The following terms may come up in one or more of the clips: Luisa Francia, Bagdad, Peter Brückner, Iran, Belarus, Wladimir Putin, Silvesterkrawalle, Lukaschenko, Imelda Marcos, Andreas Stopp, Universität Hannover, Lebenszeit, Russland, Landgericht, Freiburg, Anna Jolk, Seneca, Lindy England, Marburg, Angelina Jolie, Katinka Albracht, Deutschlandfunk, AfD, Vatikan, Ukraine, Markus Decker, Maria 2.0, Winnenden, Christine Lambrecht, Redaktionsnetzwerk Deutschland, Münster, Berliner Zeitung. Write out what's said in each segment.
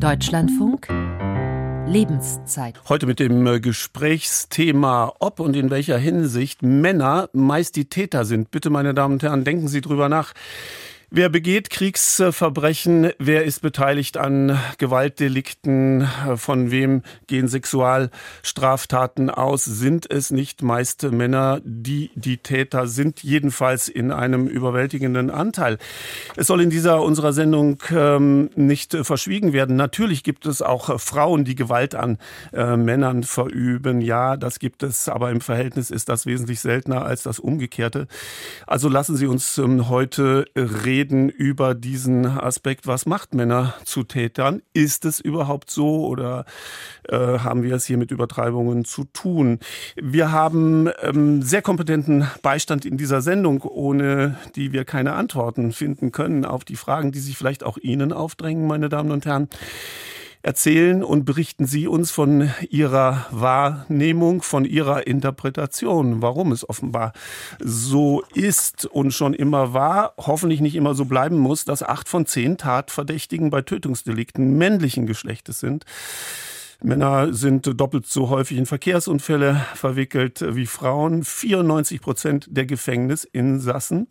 Deutschlandfunk, Lebenszeit. Heute mit dem Gesprächsthema, ob und in welcher Hinsicht Männer meist die Täter sind. Bitte, meine Damen und Herren, denken Sie drüber nach. Wer begeht Kriegsverbrechen? Wer ist beteiligt an Gewaltdelikten? Von wem gehen Sexualstraftaten aus? Sind es nicht meist Männer, die die Täter sind? Jedenfalls in einem überwältigenden Anteil. Es soll in dieser unserer Sendung nicht verschwiegen werden. Natürlich gibt es auch Frauen, die Gewalt an Männern verüben. Ja, das gibt es, aber im Verhältnis ist das wesentlich seltener als das Umgekehrte. Also lassen Sie uns heute reden über diesen Aspekt. Was macht Männer zu Tätern? Ist es überhaupt so oder haben wir es hier mit Übertreibungen zu tun? Wir haben sehr kompetenten Beistand in dieser Sendung, ohne die wir keine Antworten finden können auf die Fragen, die sich vielleicht auch Ihnen aufdrängen, meine Damen und Herren. Erzählen und berichten Sie uns von Ihrer Wahrnehmung, von Ihrer Interpretation, warum es offenbar so ist und schon immer war, hoffentlich nicht immer so bleiben muss, dass 8 von 10 Tatverdächtigen bei Tötungsdelikten männlichen Geschlechtes sind. Männer sind doppelt so häufig in Verkehrsunfälle verwickelt wie Frauen. 94% der Gefängnisinsassen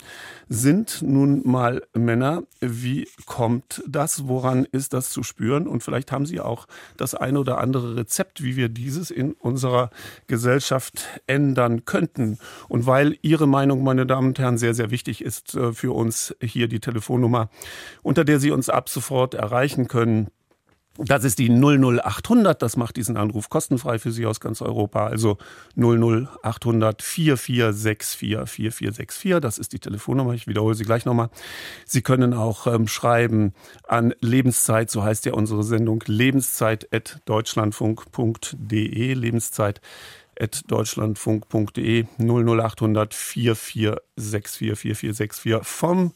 sind nun mal Männer. Wie kommt das? Woran ist das zu spüren? Und vielleicht haben Sie auch das ein oder andere Rezept, wie wir dieses in unserer Gesellschaft ändern könnten. Und weil Ihre Meinung, meine Damen und Herren, sehr, sehr wichtig ist für uns, hier die Telefonnummer, unter der Sie uns ab sofort erreichen können. Das ist die 00800, das macht diesen Anruf kostenfrei für Sie aus ganz Europa. Also 00800 4464 4464, das ist die Telefonnummer, ich wiederhole sie gleich nochmal. Sie können auch schreiben an Lebenszeit, so heißt ja unsere Sendung, lebenszeit@deutschlandfunk.de, lebenszeit@deutschlandfunk.de, 00800 4464 4464 vom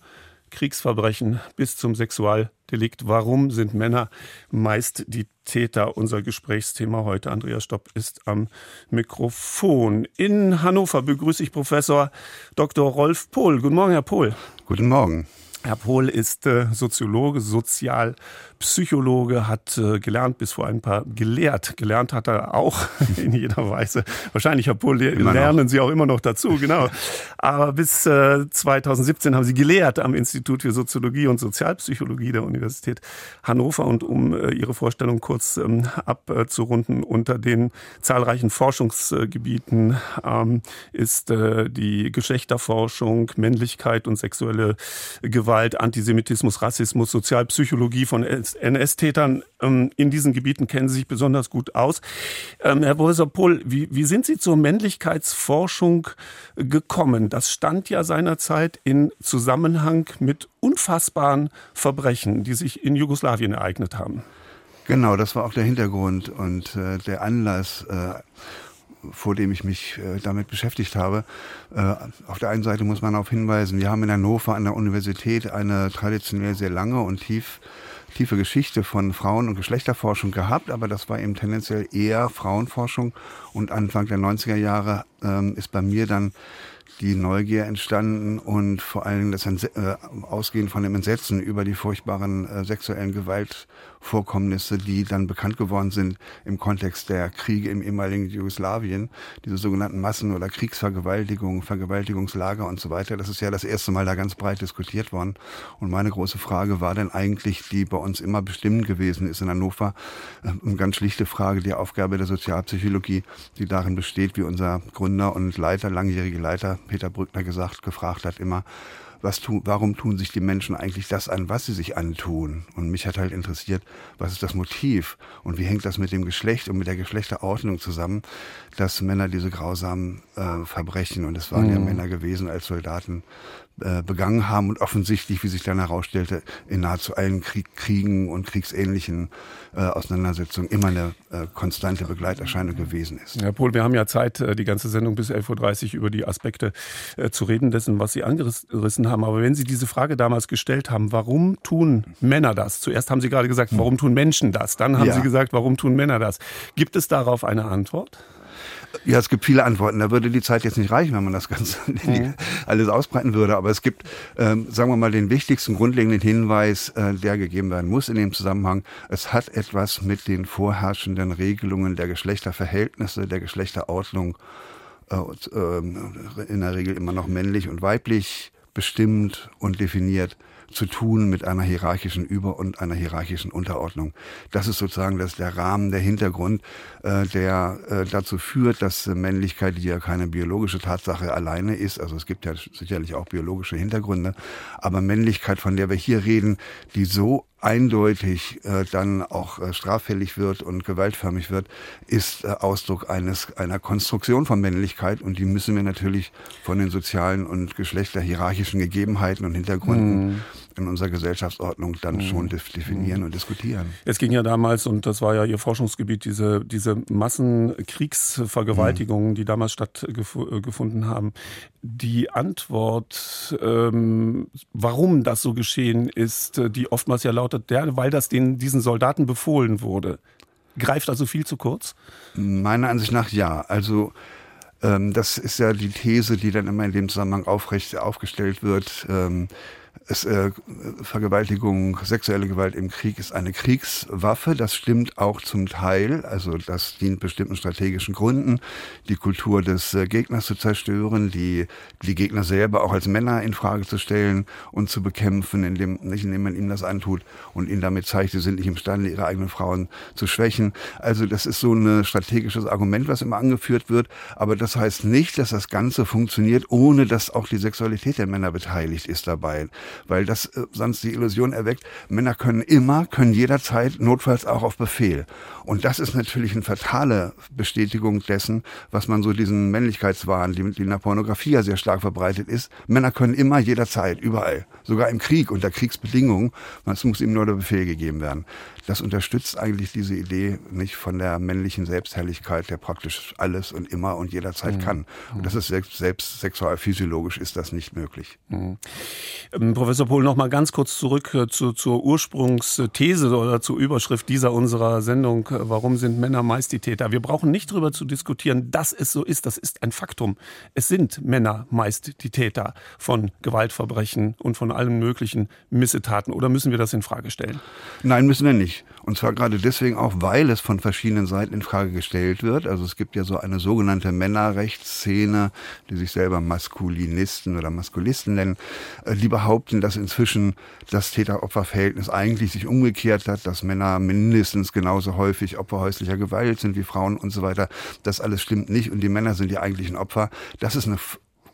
Kriegsverbrechen bis zum Sexualdelikt. Warum sind Männer meist die Täter? Unser Gesprächsthema heute. Andreas Stopp ist am Mikrofon. In Hannover begrüße ich Professor Dr. Rolf Pohl. Guten Morgen, Herr Pohl. Guten Morgen. Herr Pohl ist Soziologe, Sozialpsychologe, hat gelernt, bis vor ein paar gelehrt. Gelernt hat er auch in jeder Weise. Wahrscheinlich, Herr Pohl, lernen Sie auch immer noch dazu, genau. Aber bis 2017 haben Sie gelehrt am Institut für Soziologie und Sozialpsychologie der Universität Hannover. Und um Ihre Vorstellung kurz abzurunden, unter den zahlreichen Forschungsgebieten ist die Geschlechterforschung, Männlichkeit und sexuelle Gewalt, Antisemitismus, Rassismus, Sozialpsychologie von NS-Tätern. In diesen Gebieten kennen Sie sich besonders gut aus. Herr Professor Pohl, wie sind Sie zur Männlichkeitsforschung gekommen? Das stand ja seinerzeit in Zusammenhang mit unfassbaren Verbrechen, die sich in Jugoslawien ereignet haben. Genau, das war auch der Hintergrund und der Anlass, vor dem ich mich damit beschäftigt habe. Auf der einen Seite muss man darauf hinweisen, wir haben in Hannover an der Universität eine traditionell sehr lange und tiefe Geschichte von Frauen- und Geschlechterforschung gehabt, aber das war eben tendenziell eher Frauenforschung und Anfang der 90er Jahre ist bei mir dann die Neugier entstanden und vor allem das Ausgehen von dem Entsetzen über die furchtbaren sexuellen Gewaltvorkommnisse, die dann bekannt geworden sind im Kontext der Kriege im ehemaligen Jugoslawien, diese sogenannten Massen- oder Kriegsvergewaltigungen, Vergewaltigungslager und so weiter. Das ist ja das erste Mal da ganz breit diskutiert worden. Und meine große Frage war dann eigentlich, die bei uns immer bestimmend gewesen ist in Hannover, eine ganz schlichte Frage, die Aufgabe der Sozialpsychologie, die darin besteht, wie unser Gründer und Leiter, langjährige Leiter, Peter Brückner gefragt hat immer, warum tun sich die Menschen eigentlich das an, was sie sich antun? Und mich hat halt interessiert, was ist das Motiv? Und wie hängt das mit dem Geschlecht und mit der Geschlechterordnung zusammen, dass Männer diese grausamen Verbrechen, und es waren ja Männer gewesen als Soldaten, begangen haben und offensichtlich, wie sich dann herausstellte, in nahezu allen Kriegen und kriegsähnlichen Auseinandersetzungen immer eine konstante Begleiterscheinung gewesen ist. Herr Pohl, wir haben ja Zeit, die ganze Sendung bis 11.30 Uhr über die Aspekte zu reden, dessen, was Sie angerissen haben. Aber wenn Sie diese Frage damals gestellt haben, warum tun Männer das? Zuerst haben Sie gerade gesagt, warum tun Menschen das? Dann haben Sie gesagt, warum tun Männer das? Gibt es darauf eine Antwort? Ja, es gibt viele Antworten. Da würde die Zeit jetzt nicht reichen, wenn man das Ganze alles ausbreiten würde. Aber es gibt, sagen wir mal, den wichtigsten grundlegenden Hinweis, der gegeben werden muss in dem Zusammenhang. Es hat etwas mit den vorherrschenden Regelungen der Geschlechterverhältnisse, der Geschlechterordnung, in der Regel immer noch männlich und weiblich bestimmt und definiert, zu tun mit einer hierarchischen Über- und einer hierarchischen Unterordnung. Das ist sozusagen der Rahmen, der Hintergrund, der dazu führt, dass Männlichkeit, die ja keine biologische Tatsache alleine ist, also es gibt ja sicherlich auch biologische Hintergründe, aber Männlichkeit, von der wir hier reden, die so eindeutig dann auch straffällig wird und gewaltförmig wird, ist Ausdruck einer Konstruktion von Männlichkeit, und die müssen wir natürlich von den sozialen und geschlechterhierarchischen Gegebenheiten und Hintergründen in unserer Gesellschaftsordnung dann schon definieren und diskutieren. Es ging ja damals, und das war ja Ihr Forschungsgebiet, diese Massenkriegsvergewaltigungen, die damals stattgefunden haben. Die Antwort, warum das so geschehen ist, die oftmals ja lautet, weil das diesen Soldaten befohlen wurde. Greift also viel zu kurz? Meiner Ansicht nach ja. Also das ist ja die These, die dann immer in dem Zusammenhang aufgestellt wird. Vergewaltigung, sexuelle Gewalt im Krieg ist eine Kriegswaffe. Das stimmt auch zum Teil. Also das dient bestimmten strategischen Gründen, die Kultur des Gegners zu zerstören, die Gegner selber auch als Männer in Frage zu stellen und zu bekämpfen, indem man ihm das antut und ihnen damit zeigt, sie sind nicht imstande, ihre eigenen Frauen zu schwächen. Also das ist so ein strategisches Argument, was immer angeführt wird. Aber das heißt nicht, dass das Ganze funktioniert, ohne dass auch die Sexualität der Männer beteiligt ist dabei. Weil das sonst die Illusion erweckt, Männer können jederzeit, notfalls auch auf Befehl. Und das ist natürlich eine fatale Bestätigung dessen, was man so diesen Männlichkeitswahn, die in der Pornografie ja sehr stark verbreitet ist. Männer können immer, jederzeit, überall, sogar im Krieg, unter Kriegsbedingungen. Es muss ihm nur der Befehl gegeben werden. Das unterstützt eigentlich diese Idee nicht von der männlichen Selbstherrlichkeit, der praktisch alles und immer und jederzeit kann. Und das ist selbst sexualphysiologisch ist das nicht möglich. Professor Pohl, noch mal ganz kurz zurück zur Ursprungsthese oder zur Überschrift dieser unserer Sendung. Warum sind Männer meist die Täter? Wir brauchen nicht darüber zu diskutieren, dass es so ist. Das ist ein Faktum. Es sind Männer meist die Täter von Gewaltverbrechen und von allen möglichen Missetaten. Oder müssen wir das in Frage stellen? Nein, müssen wir nicht. Und zwar gerade deswegen auch, weil es von verschiedenen Seiten in Frage gestellt wird. Also es gibt ja so eine sogenannte Männerrechtsszene, die sich selber Maskulinisten oder Maskulisten nennen, die behaupten, dass inzwischen das Täter-Opfer-Verhältnis eigentlich sich umgekehrt hat, dass Männer mindestens genauso häufig Opfer häuslicher Gewalt sind wie Frauen und so weiter. Das alles stimmt nicht und die Männer sind die eigentlichen Opfer. Das ist eine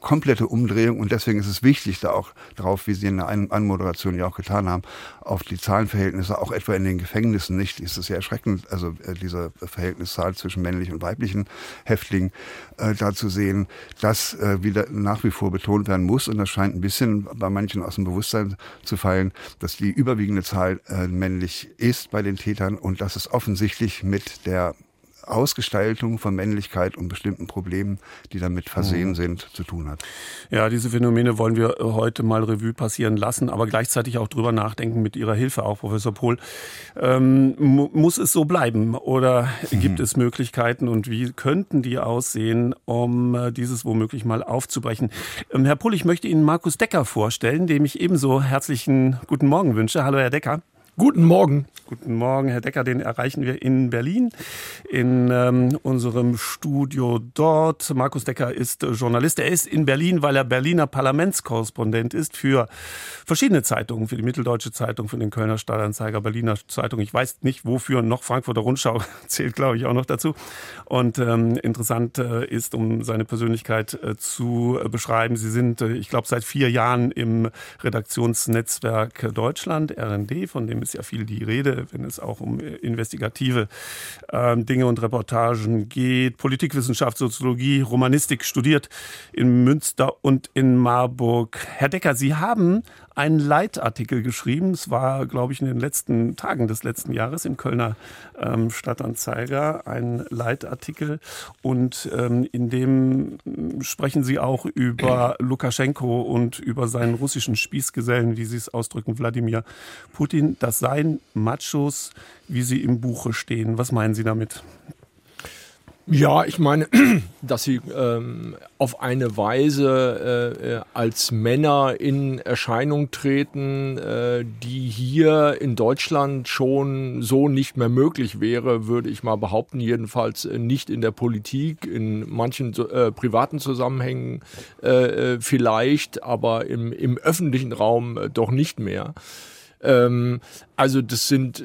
komplette Umdrehung und deswegen ist es wichtig, da auch drauf, wie Sie in der Anmoderation ja auch getan haben, auf die Zahlenverhältnisse, auch etwa in den Gefängnissen nicht, ist es ja erschreckend, also diese Verhältniszahl zwischen männlichen und weiblichen Häftlingen da zu sehen, dass wieder nach wie vor betont werden muss und das scheint ein bisschen bei manchen aus dem Bewusstsein zu fallen, dass die überwiegende Zahl männlich ist bei den Tätern und dass es offensichtlich mit der Ausgestaltung von Männlichkeit und bestimmten Problemen, die damit versehen sind, zu tun hat. Ja, diese Phänomene wollen wir heute mal Revue passieren lassen, aber gleichzeitig auch drüber nachdenken mit Ihrer Hilfe auch, Professor Pohl. Muss es so bleiben oder gibt es Möglichkeiten und wie könnten die aussehen, um dieses womöglich mal aufzubrechen? Herr Pohl, ich möchte Ihnen Markus Decker vorstellen, dem ich ebenso herzlichen guten Morgen wünsche. Hallo, Herr Decker. Guten Morgen. Guten Morgen, Herr Decker, den erreichen wir in Berlin, in unserem Studio dort. Markus Decker ist Journalist. Er ist in Berlin, weil er Berliner Parlamentskorrespondent ist für verschiedene Zeitungen, für die Mitteldeutsche Zeitung, für den Kölner Stadtanzeiger, Berliner Zeitung. Ich weiß nicht, wofür noch Frankfurter Rundschau zählt, glaube ich, auch noch dazu. Und interessant ist, um seine Persönlichkeit zu beschreiben, Sie sind, ich glaube, seit 4 Jahren im Redaktionsnetzwerk Deutschland, RND, von dem ist ja viel die Rede, wenn es auch um investigative Dinge und Reportagen geht. Politikwissenschaft, Soziologie, Romanistik studiert in Münster und in Marburg. Herr Decker, Sie haben einen Leitartikel geschrieben. Es war, glaube ich, in den letzten Tagen des letzten Jahres im Kölner Stadtanzeiger ein Leitartikel. Und in dem sprechen Sie auch über Lukaschenko und über seinen russischen Spießgesellen, wie Sie es ausdrücken, Wladimir Putin. Das seien Machos, wie sie im Buche stehen. Was meinen Sie damit? Ja, ich meine, dass sie auf eine Weise als Männer in Erscheinung treten, die hier in Deutschland schon so nicht mehr möglich wäre, würde ich mal behaupten, jedenfalls nicht in der Politik, in manchen privaten Zusammenhängen vielleicht, aber im öffentlichen Raum doch nicht mehr. Also das sind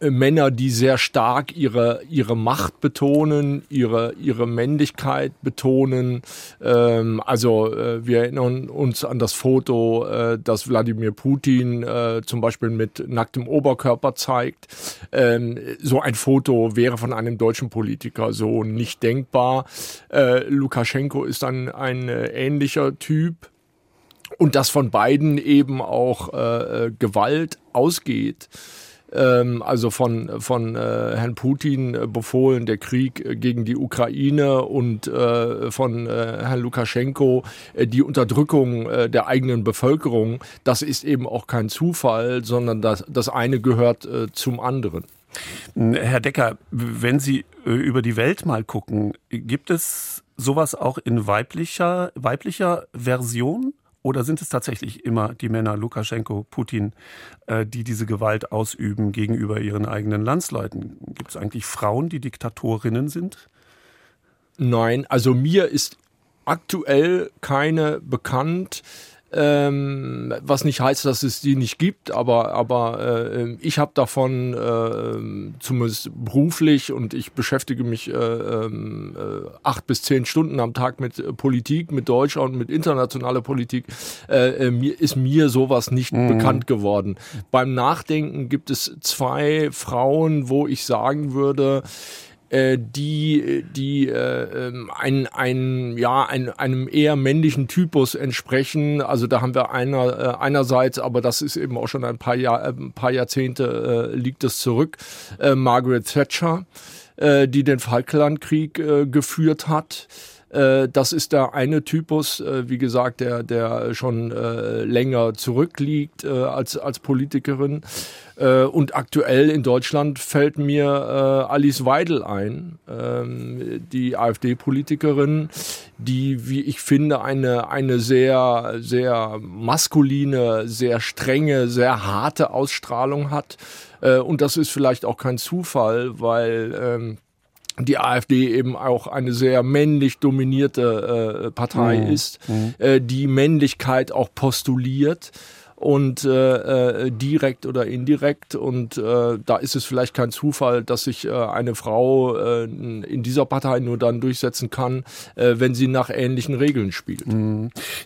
Männer, die sehr stark ihre Macht betonen, ihre Männlichkeit betonen. Wir erinnern uns an das Foto, das Wladimir Putin zum Beispiel mit nacktem Oberkörper zeigt. So ein Foto wäre von einem deutschen Politiker so nicht denkbar. Lukaschenko ist ein ähnlicher Typ. Und dass von beiden eben auch Gewalt ausgeht. Also von Herrn Putin befohlen der Krieg gegen die Ukraine und von Herrn Lukaschenko die Unterdrückung der eigenen Bevölkerung. Das ist eben auch kein Zufall, sondern das eine gehört zum anderen. Herr Decker, wenn Sie über die Welt mal gucken, gibt es sowas auch in weiblicher Version? Oder sind es tatsächlich immer die Männer, Lukaschenko, Putin, die diese Gewalt ausüben gegenüber ihren eigenen Landsleuten? Gibt es eigentlich Frauen, die Diktatorinnen sind? Nein, also mir ist aktuell keine bekannt. Was nicht heißt, dass es die nicht gibt, aber ich habe davon zumindest beruflich, und ich beschäftige mich 8 bis 10 Stunden am Tag mit Politik, mit deutscher und mit internationaler Politik, ist mir sowas nicht bekannt geworden. Beim Nachdenken gibt es 2 Frauen, wo ich sagen würde, einem eher männlichen Typus entsprechen. Also da haben wir einerseits, aber das ist eben auch schon ein paar Jahrzehnte liegt es zurück, Margaret Thatcher, die den Falklandkrieg geführt hat. Das ist der eine Typus, wie gesagt, der schon länger zurückliegt als Politikerin. Und aktuell in Deutschland fällt mir Alice Weidel ein, die AfD-Politikerin, die, wie ich finde, eine sehr, sehr maskuline, sehr strenge, sehr harte Ausstrahlung hat. Und das ist vielleicht auch kein Zufall, weil die AfD eben auch eine sehr männlich dominierte Partei ist, die Männlichkeit auch postuliert und direkt oder indirekt. Und da ist es vielleicht kein Zufall, dass sich eine Frau in dieser Partei nur dann durchsetzen kann, wenn sie nach ähnlichen Regeln spielt.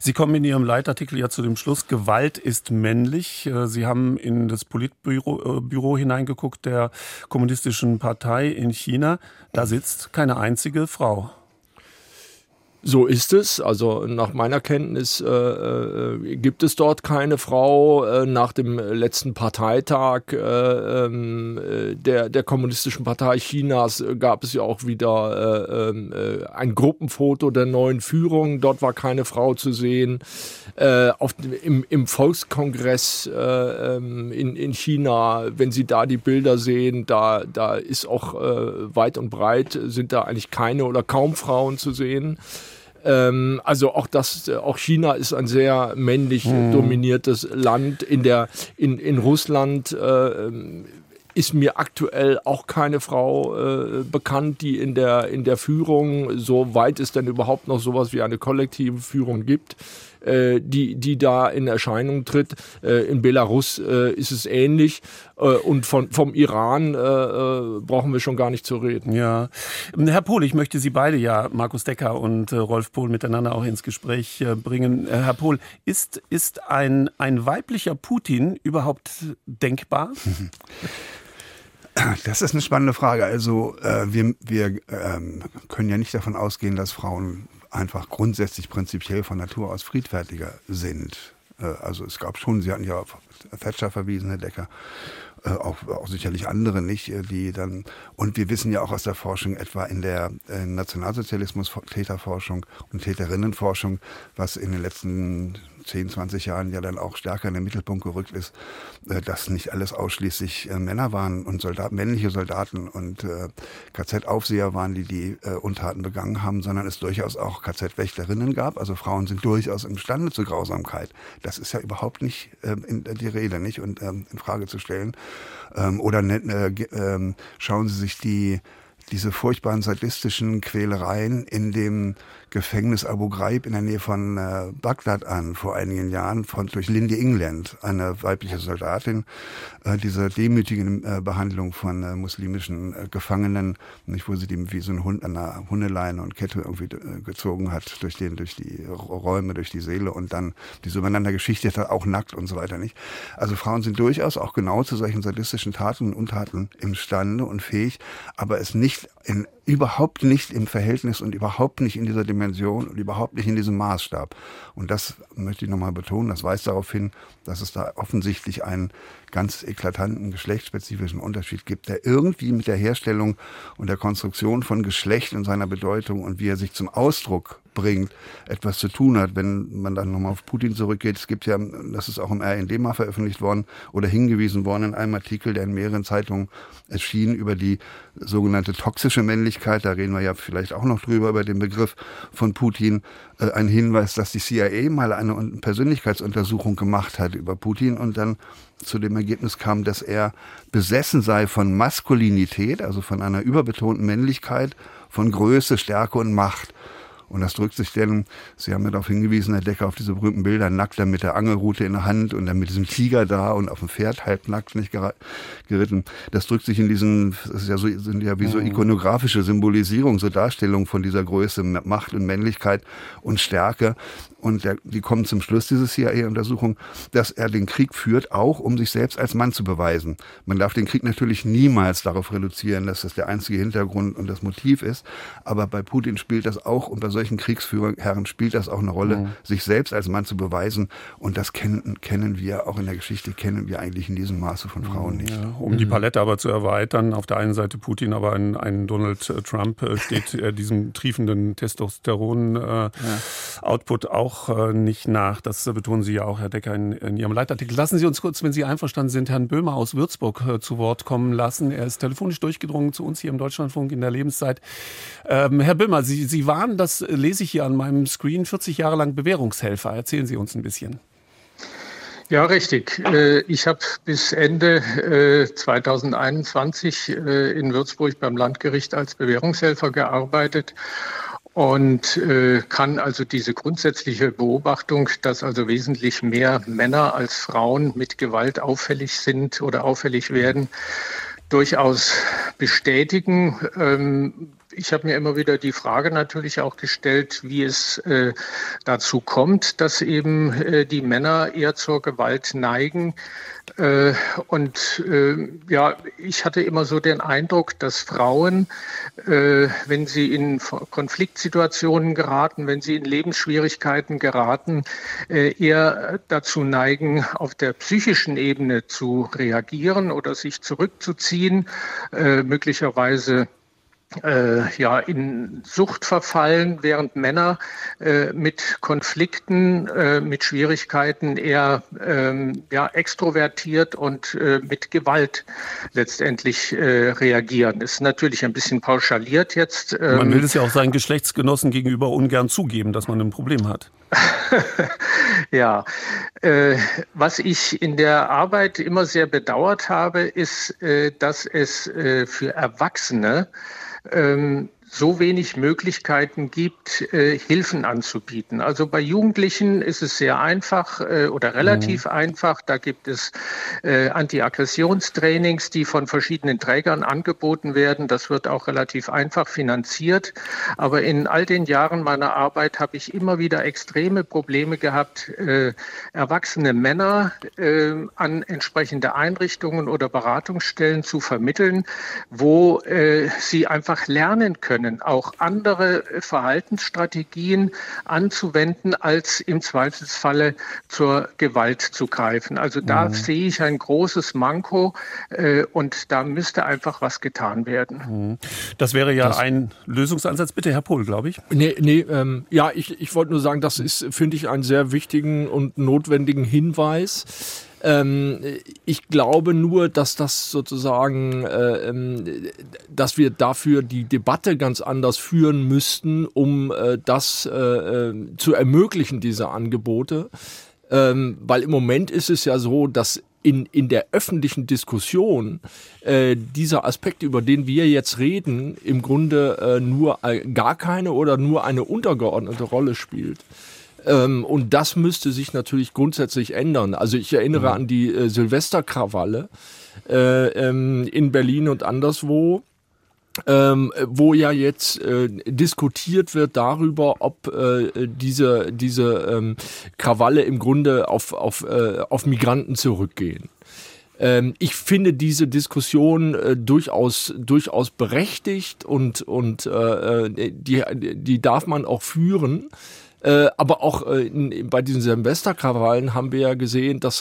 Sie kommen in Ihrem Leitartikel ja zu dem Schluss, Gewalt ist männlich. Sie haben in das Politbüro hineingeguckt der Kommunistischen Partei in China. Da sitzt keine einzige Frau. So ist es. Also nach meiner Kenntnis gibt es dort keine Frau. Nach dem letzten Parteitag der Kommunistischen Partei Chinas gab es ja auch wieder ein Gruppenfoto der neuen Führung. Dort war keine Frau zu sehen. Im Volkskongress in China, wenn Sie da die Bilder sehen, da ist auch weit und breit sind da eigentlich keine oder kaum Frauen zu sehen. Also auch China ist ein sehr männlich dominiertes Land. In Russland ist mir aktuell auch keine Frau bekannt, die in der Führung, soweit es denn überhaupt noch sowas wie eine kollektive Führung gibt, die da in Erscheinung tritt. In Belarus ist es ähnlich. Und vom Iran brauchen wir schon gar nicht zu reden. Ja, Herr Pohl, ich möchte Sie beide ja, Markus Decker und Rolf Pohl, miteinander auch ins Gespräch bringen. Herr Pohl, ist ein weiblicher Putin überhaupt denkbar? Das ist eine spannende Frage. Also wir können ja nicht davon ausgehen, dass Frauen einfach grundsätzlich prinzipiell von Natur aus friedfertiger sind. Also es gab schon, Sie hatten ja auf Thatcher verwiesen, Herr Decker, auch sicherlich andere nicht, die dann, und wir wissen ja auch aus der Forschung, etwa in der Nationalsozialismus-Täterforschung und Täterinnenforschung, was in den letzten 10, 20 Jahren ja dann auch stärker in den Mittelpunkt gerückt ist, dass nicht alles ausschließlich Männer waren und männliche Soldaten und KZ-Aufseher waren, die Untaten begangen haben, sondern es durchaus auch KZ-Wächterinnen gab. Also Frauen sind durchaus imstande zur Grausamkeit. Das ist ja überhaupt nicht die Rede, nicht? Und in Frage zu stellen. Oder schauen Sie sich diese furchtbaren sadistischen Quälereien in dem Gefängnis Abu Ghraib in der Nähe von Bagdad an, vor einigen Jahren, durch Lindy England, eine weibliche Soldatin, diese demütigende Behandlung von muslimischen Gefangenen, nicht, wo sie die wie so ein Hund an einer Hundeleine und Kette irgendwie gezogen hat, durch die Räume, durch die Seele und dann die so übereinander geschichtet hat, auch nackt und so weiter, nicht? Also Frauen sind durchaus auch genau zu solchen sadistischen Taten und Untaten imstande und fähig, aber es nicht überhaupt nicht im Verhältnis und überhaupt nicht in dieser Dimension und überhaupt nicht in diesem Maßstab. Und das möchte ich nochmal betonen, das weist darauf hin, dass es da offensichtlich einen ganz eklatanten geschlechtsspezifischen Unterschied gibt, der irgendwie mit der Herstellung und der Konstruktion von Geschlecht und seiner Bedeutung und wie er sich zum Ausdruck bringt, etwas zu tun hat. Wenn man dann nochmal auf Putin zurückgeht, es gibt ja, das ist auch im RND mal veröffentlicht worden oder hingewiesen worden in einem Artikel, der in mehreren Zeitungen erschien, über die sogenannte toxische Männlichkeit, da reden wir ja vielleicht auch noch drüber, über den Begriff von Putin, ein Hinweis, dass die CIA mal eine Persönlichkeitsuntersuchung gemacht hat über Putin und dann zu dem Ergebnis kam, dass er besessen sei von Maskulinität, also von einer überbetonten Männlichkeit, von Größe, Stärke und Macht. Und das drückt sich denn, Sie haben ja darauf hingewiesen, Herr Decker, auf diese berühmten Bilder, nackt, dann mit der Angelrute in der Hand und dann mit diesem Tiger da und auf dem Pferd halbnackt, nicht geritten. Das drückt sich in diesen, das ist ja so, sind ja wie so ikonografische Symbolisierung, so Darstellung von dieser Größe, Macht und Männlichkeit und Stärke. Und die kommen zum Schluss, diese CIA-Untersuchung, dass er den Krieg führt, auch um sich selbst als Mann zu beweisen. Man darf den Krieg natürlich niemals darauf reduzieren, dass das der einzige Hintergrund und das Motiv ist. Aber bei Putin spielt das auch, und bei solchen Kriegsführerherren spielt das auch eine Rolle, sich selbst als Mann zu beweisen. Und das kennen wir auch in der Geschichte, kennen wir eigentlich in diesem Maße von Frauen nicht. Ja, um die Palette aber zu erweitern, auf der einen Seite Putin, aber ein Donald Trump steht diesem triefenden Testosteron-Output auch nicht nach. Das betonen Sie ja auch, Herr Decker, in Ihrem Leitartikel. Lassen Sie uns kurz, wenn Sie einverstanden sind, Herrn Böhmer aus Würzburg zu Wort kommen lassen. Er ist telefonisch durchgedrungen zu uns hier im Deutschlandfunk in der Lebenszeit. Herr Böhmer, Sie waren, das lese ich hier an meinem Screen, 40 Jahre lang Bewährungshelfer. Erzählen Sie uns ein bisschen. Ja, richtig. Ich habe bis Ende 2021 in Würzburg beim Landgericht als Bewährungshelfer gearbeitet. Und kann also diese grundsätzliche Beobachtung, dass also wesentlich mehr Männer als Frauen mit Gewalt auffällig sind oder auffällig werden, durchaus bestätigen. Ich habe mir immer wieder die Frage natürlich auch gestellt, wie es dazu kommt, dass eben die Männer eher zur Gewalt neigen. Ich hatte immer so den Eindruck, dass Frauen, wenn sie in Konfliktsituationen geraten, wenn sie in Lebensschwierigkeiten geraten, eher dazu neigen, auf der psychischen Ebene zu reagieren oder sich zurückzuziehen, möglicherweise in Sucht verfallen, während Männer mit Konflikten, mit Schwierigkeiten eher extrovertiert und mit Gewalt letztendlich reagieren. Ist natürlich ein bisschen pauschaliert jetzt. Man will es ja auch seinen Geschlechtsgenossen gegenüber ungern zugeben, dass man ein Problem hat. Ja, was ich in der Arbeit immer sehr bedauert habe, ist, dass es für Erwachsene so wenig Möglichkeiten gibt, Hilfen anzubieten. Also bei Jugendlichen ist es sehr einfach oder relativ einfach. Da gibt es Antiaggressionstrainings, die von verschiedenen Trägern angeboten werden. Das wird auch relativ einfach finanziert. Aber in all den Jahren meiner Arbeit habe ich immer wieder extreme Probleme gehabt, erwachsene Männer an entsprechende Einrichtungen oder Beratungsstellen zu vermitteln, wo sie einfach lernen können, können, auch andere Verhaltensstrategien anzuwenden, als im Zweifelsfalle zur Gewalt zu greifen. Also da sehe ich ein großes Manko und da müsste einfach was getan werden. Das wäre ja ein Lösungsansatz. Bitte, Herr Pohl, glaube ich. Ich wollte nur sagen, das ist, finde ich, einen sehr wichtigen und notwendigen Hinweis. Ich glaube nur, dass das sozusagen, dass wir dafür die Debatte ganz anders führen müssten, um das zu ermöglichen, diese Angebote. Weil im Moment ist es ja so, dass in der öffentlichen Diskussion dieser Aspekt, über den wir jetzt reden, im Grunde gar keine oder nur eine untergeordnete Rolle spielt. Und das müsste sich natürlich grundsätzlich ändern. Also ich erinnere an die Silvesterkrawalle in Berlin und anderswo, wo ja jetzt diskutiert wird darüber, ob diese Krawalle im Grunde auf Migranten zurückgehen. Ich finde diese Diskussion durchaus berechtigt und die darf man auch führen. Aber auch bei diesen Silvesterkrawallen haben wir ja gesehen, dass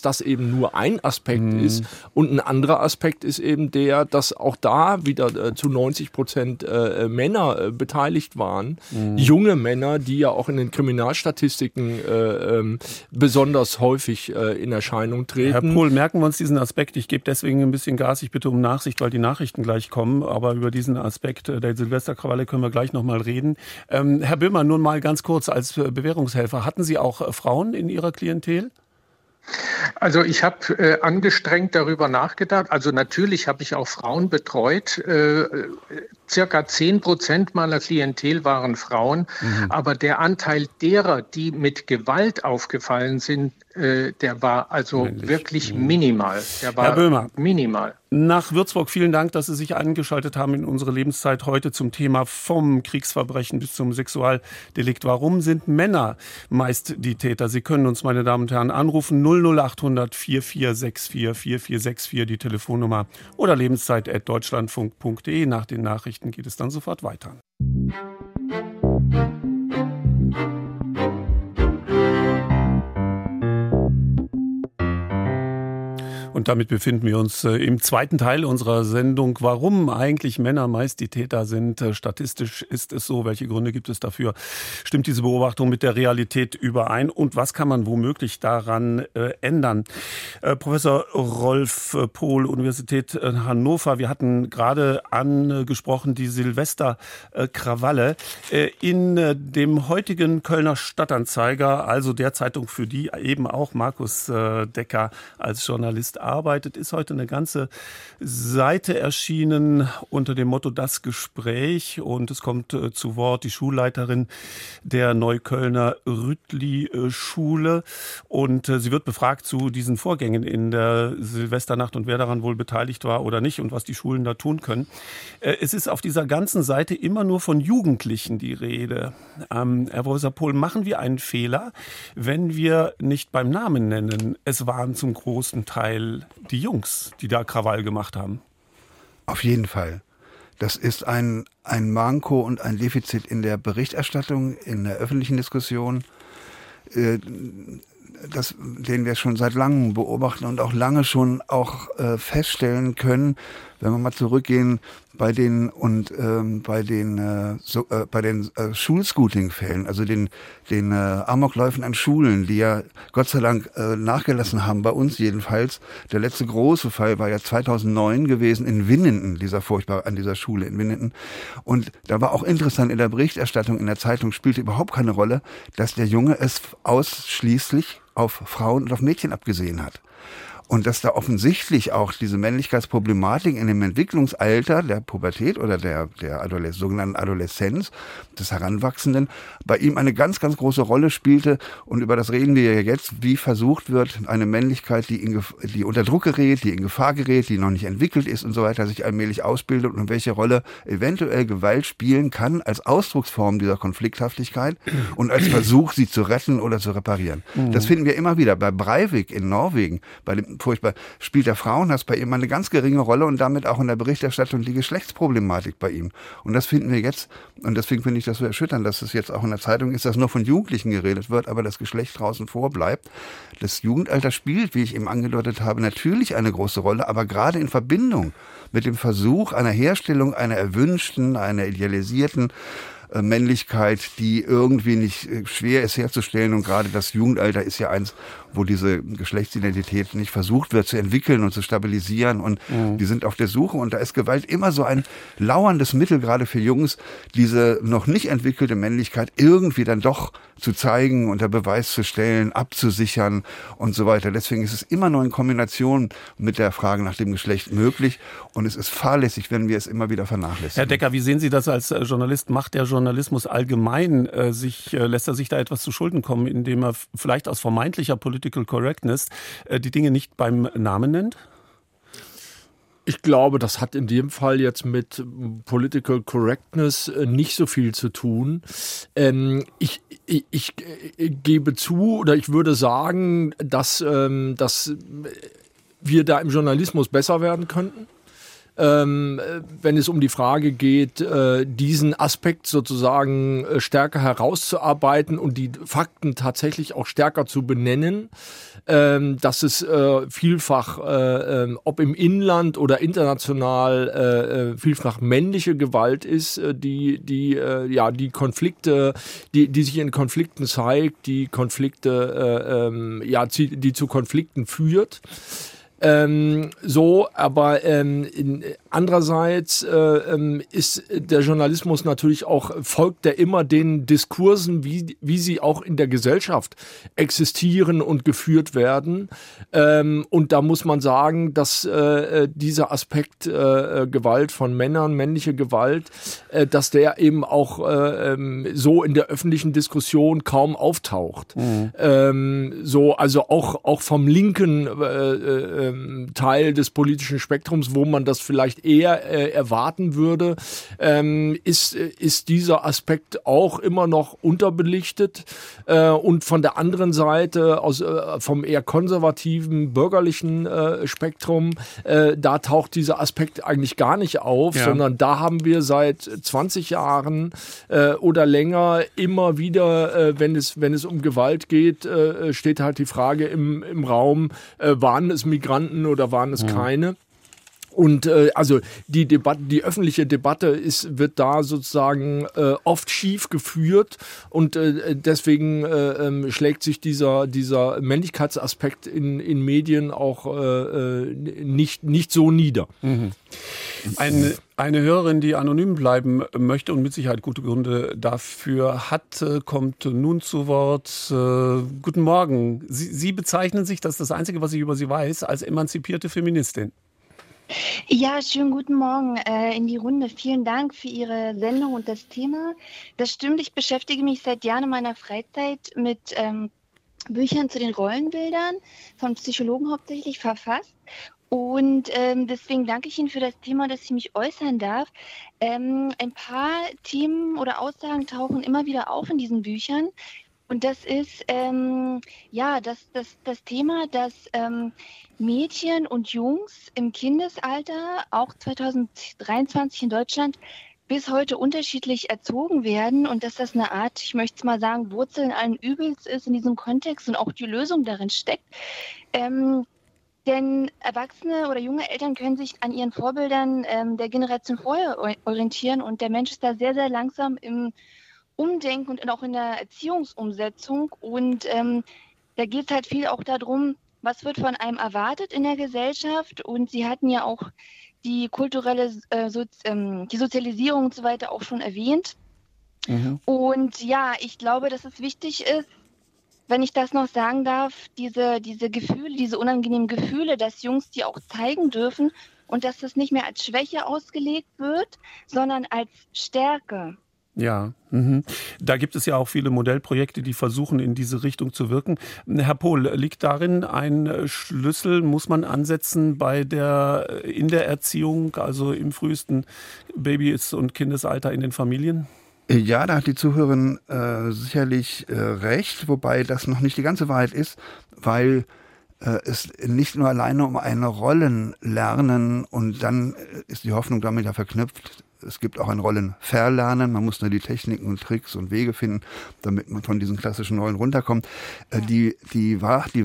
das eben nur ein Aspekt ist. Und ein anderer Aspekt ist eben der, dass auch da wieder zu 90% Männer beteiligt waren. Junge Männer, die ja auch in den Kriminalstatistiken besonders häufig in Erscheinung treten. Herr Pohl, merken wir uns diesen Aspekt. Ich gebe deswegen ein bisschen Gas. Ich bitte um Nachsicht, weil die Nachrichten gleich kommen. Aber über diesen Aspekt der Silvesterkrawalle können wir gleich nochmal reden. Herr Böhmer, nun mal ganz kurz als Bewährungshelfer. Hatten Sie auch Frauen in Ihrer Klientel? Also ich habe angestrengt darüber nachgedacht. Also natürlich habe ich auch Frauen betreut. Circa 10% meiner Klientel waren Frauen. Aber der Anteil derer, die mit Gewalt aufgefallen sind, der war also wirklich minimal. Der war Herr Böhmer, minimal. Nach Würzburg, vielen Dank, dass Sie sich eingeschaltet haben in unsere Lebenszeit heute zum Thema vom Kriegsverbrechen bis zum Sexualdelikt. Warum sind Männer meist die Täter? Sie können uns, meine Damen und Herren, anrufen 00800 4464 4464, die Telefonnummer, oder lebenszeit@deutschlandfunk.de. Nach den Nachrichten geht es dann sofort weiter. Und damit befinden wir uns im zweiten Teil unserer Sendung, warum eigentlich Männer meist die Täter sind. Statistisch ist es so, welche Gründe gibt es dafür? Stimmt diese Beobachtung mit der Realität überein? Und was kann man womöglich daran ändern? Professor Rolf Pohl, Universität Hannover, wir hatten gerade angesprochen die Silvesterkrawalle. In dem heutigen Kölner Stadtanzeiger, also der Zeitung, für die eben auch Markus Decker als Journalist arbeitet, ist heute eine ganze Seite erschienen unter dem Motto Das Gespräch, und es kommt zu Wort die Schulleiterin der Neuköllner Rütli-Schule, und sie wird befragt zu diesen Vorgängen in der Silvesternacht und wer daran wohl beteiligt war oder nicht und was die Schulen da tun können. Es ist auf dieser ganzen Seite immer nur von Jugendlichen die Rede. Herr Professor Pohl, machen wir einen Fehler, wenn wir nicht beim Namen nennen, es waren zum großen Teil die Jungs, die da Krawall gemacht haben? Auf jeden Fall. Das ist ein Manko und ein Defizit in der Berichterstattung, in der öffentlichen Diskussion, den wir schon seit langem beobachten und auch lange schon feststellen können, wenn wir mal zurückgehen bei den Schulscooting-Fällen, also den Amokläufen an Schulen, die ja Gott sei Dank nachgelassen haben, bei uns jedenfalls. Der letzte große Fall war ja 2009 gewesen in Winnenden, an dieser Schule in Winnenden. Und da war auch interessant, in der Berichterstattung, in der Zeitung spielte überhaupt keine Rolle, dass der Junge es ausschließlich auf Frauen und auf Mädchen abgesehen hat. Und dass da offensichtlich auch diese Männlichkeitsproblematik in dem Entwicklungsalter der Pubertät oder der sogenannten Adoleszenz, des Heranwachsenden, bei ihm eine ganz, ganz große Rolle spielte. Und über das reden wir ja jetzt, wie versucht wird, eine Männlichkeit, die unter Druck gerät, die in Gefahr gerät, die noch nicht entwickelt ist und so weiter, sich allmählich ausbildet, und welche Rolle eventuell Gewalt spielen kann als Ausdrucksform dieser Konflikthaftigkeit und als Versuch, sie zu retten oder zu reparieren. Das finden wir immer wieder bei Breivik in Norwegen, bei dem furchtbar, spielt der Frauenhass bei ihm eine ganz geringe Rolle und damit auch in der Berichterstattung die Geschlechtsproblematik bei ihm. Und das finden wir jetzt, und deswegen finde ich das so erschütternd, dass es jetzt auch in der Zeitung ist, dass nur von Jugendlichen geredet wird, aber das Geschlecht draußen vorbleibt. Das Jugendalter spielt, wie ich eben angedeutet habe, natürlich eine große Rolle, aber gerade in Verbindung mit dem Versuch einer Herstellung einer erwünschten, einer idealisierten Männlichkeit, die irgendwie nicht schwer ist herzustellen, und gerade das Jugendalter ist ja eins, wo diese Geschlechtsidentität nicht versucht wird zu entwickeln und zu stabilisieren, und die sind auf der Suche, und da ist Gewalt immer so ein lauerndes Mittel, gerade für Jungs, diese noch nicht entwickelte Männlichkeit irgendwie dann doch zu zeigen, unter Beweis zu stellen, abzusichern und so weiter. Deswegen ist es immer nur in Kombination mit der Frage nach dem Geschlecht möglich, und es ist fahrlässig, wenn wir es immer wieder vernachlässigen. Herr Decker, wie sehen Sie das als Journalist? Macht der Journalismus allgemein lässt er sich da etwas zu Schulden kommen, indem er vielleicht aus vermeintlicher Political Correctness die Dinge nicht beim Namen nennt? Ich glaube, das hat in dem Fall jetzt mit Political Correctness nicht so viel zu tun. Ich gebe zu, oder ich würde sagen, dass wir da im Journalismus besser werden könnten. Wenn es um die Frage geht, diesen Aspekt sozusagen stärker herauszuarbeiten und die Fakten tatsächlich auch stärker zu benennen, dass es vielfach, ob im Inland oder international, vielfach männliche Gewalt ist, die Konflikte, die sich in Konflikten zeigt, die Konflikte, die zu Konflikten führt. Andererseits ist der Journalismus natürlich auch, folgt der immer den Diskursen, wie sie auch in der Gesellschaft existieren und geführt werden. Und da muss man sagen, dass dieser Aspekt Gewalt von Männern, männliche Gewalt, dass der eben auch so in der öffentlichen Diskussion kaum auftaucht. Mhm. Auch vom linken Teil des politischen Spektrums, wo man das vielleicht eher erwarten würde, ist dieser Aspekt auch immer noch unterbelichtet. Und von der anderen Seite, vom eher konservativen, bürgerlichen Spektrum, da taucht dieser Aspekt eigentlich gar nicht auf, sondern da haben wir seit 20 Jahren oder länger immer wieder, wenn es um Gewalt geht, steht halt die Frage im Raum, waren es Migranten oder waren es keine? Und die öffentliche Debatte wird da sozusagen oft schief geführt, und deswegen schlägt sich dieser Männlichkeitsaspekt in Medien auch nicht so nieder. Mhm. Eine Hörerin, die anonym bleiben möchte und mit Sicherheit gute Gründe dafür hat, kommt nun zu Wort. Guten Morgen. Sie bezeichnen sich, das ist das Einzige, was ich über Sie weiß, als emanzipierte Feministin. Ja, schönen guten Morgen in die Runde. Vielen Dank für Ihre Sendung und das Thema. Das stimmt, ich beschäftige mich seit Jahren in meiner Freizeit mit Büchern zu den Rollenbildern, von Psychologen hauptsächlich verfasst. Und deswegen danke ich Ihnen für das Thema, dass ich mich äußern darf. Ein paar Themen oder Aussagen tauchen immer wieder auf in diesen Büchern. Und das ist das Thema, dass Mädchen und Jungs im Kindesalter, auch 2023 in Deutschland, bis heute unterschiedlich erzogen werden, und dass das eine Art, ich möchte es mal sagen, Wurzeln allen Übels ist in diesem Kontext und auch die Lösung darin steckt. Denn Erwachsene oder junge Eltern können sich an ihren Vorbildern der Generation vorher orientieren, und der Mensch ist da sehr, sehr langsam im Umdenken und auch in der Erziehungsumsetzung, und da geht es halt viel auch darum, was wird von einem erwartet in der Gesellschaft, und Sie hatten ja auch die kulturelle, die Sozialisierung und so weiter auch schon erwähnt. Mhm. Und ja, ich glaube, dass es wichtig ist, wenn ich das noch sagen darf, diese Gefühle, diese unangenehmen Gefühle, dass Jungs die auch zeigen dürfen und dass das nicht mehr als Schwäche ausgelegt wird, sondern als Stärke. Ja, Da gibt es ja auch viele Modellprojekte, die versuchen, in diese Richtung zu wirken. Herr Pohl, liegt darin ein Schlüssel? Muss man ansetzen in der Erziehung, also im frühesten Babys- und Kindesalter in den Familien? Ja, da hat die Zuhörerin sicherlich recht, wobei das noch nicht die ganze Wahrheit ist, weil es nicht nur alleine um eine Rollenlernen und dann ist die Hoffnung damit ja verknüpft. Es gibt auch ein Rollenverlernen. Man muss nur die Techniken und Tricks und Wege finden, damit man von diesen klassischen Rollen runterkommt. Ja. Die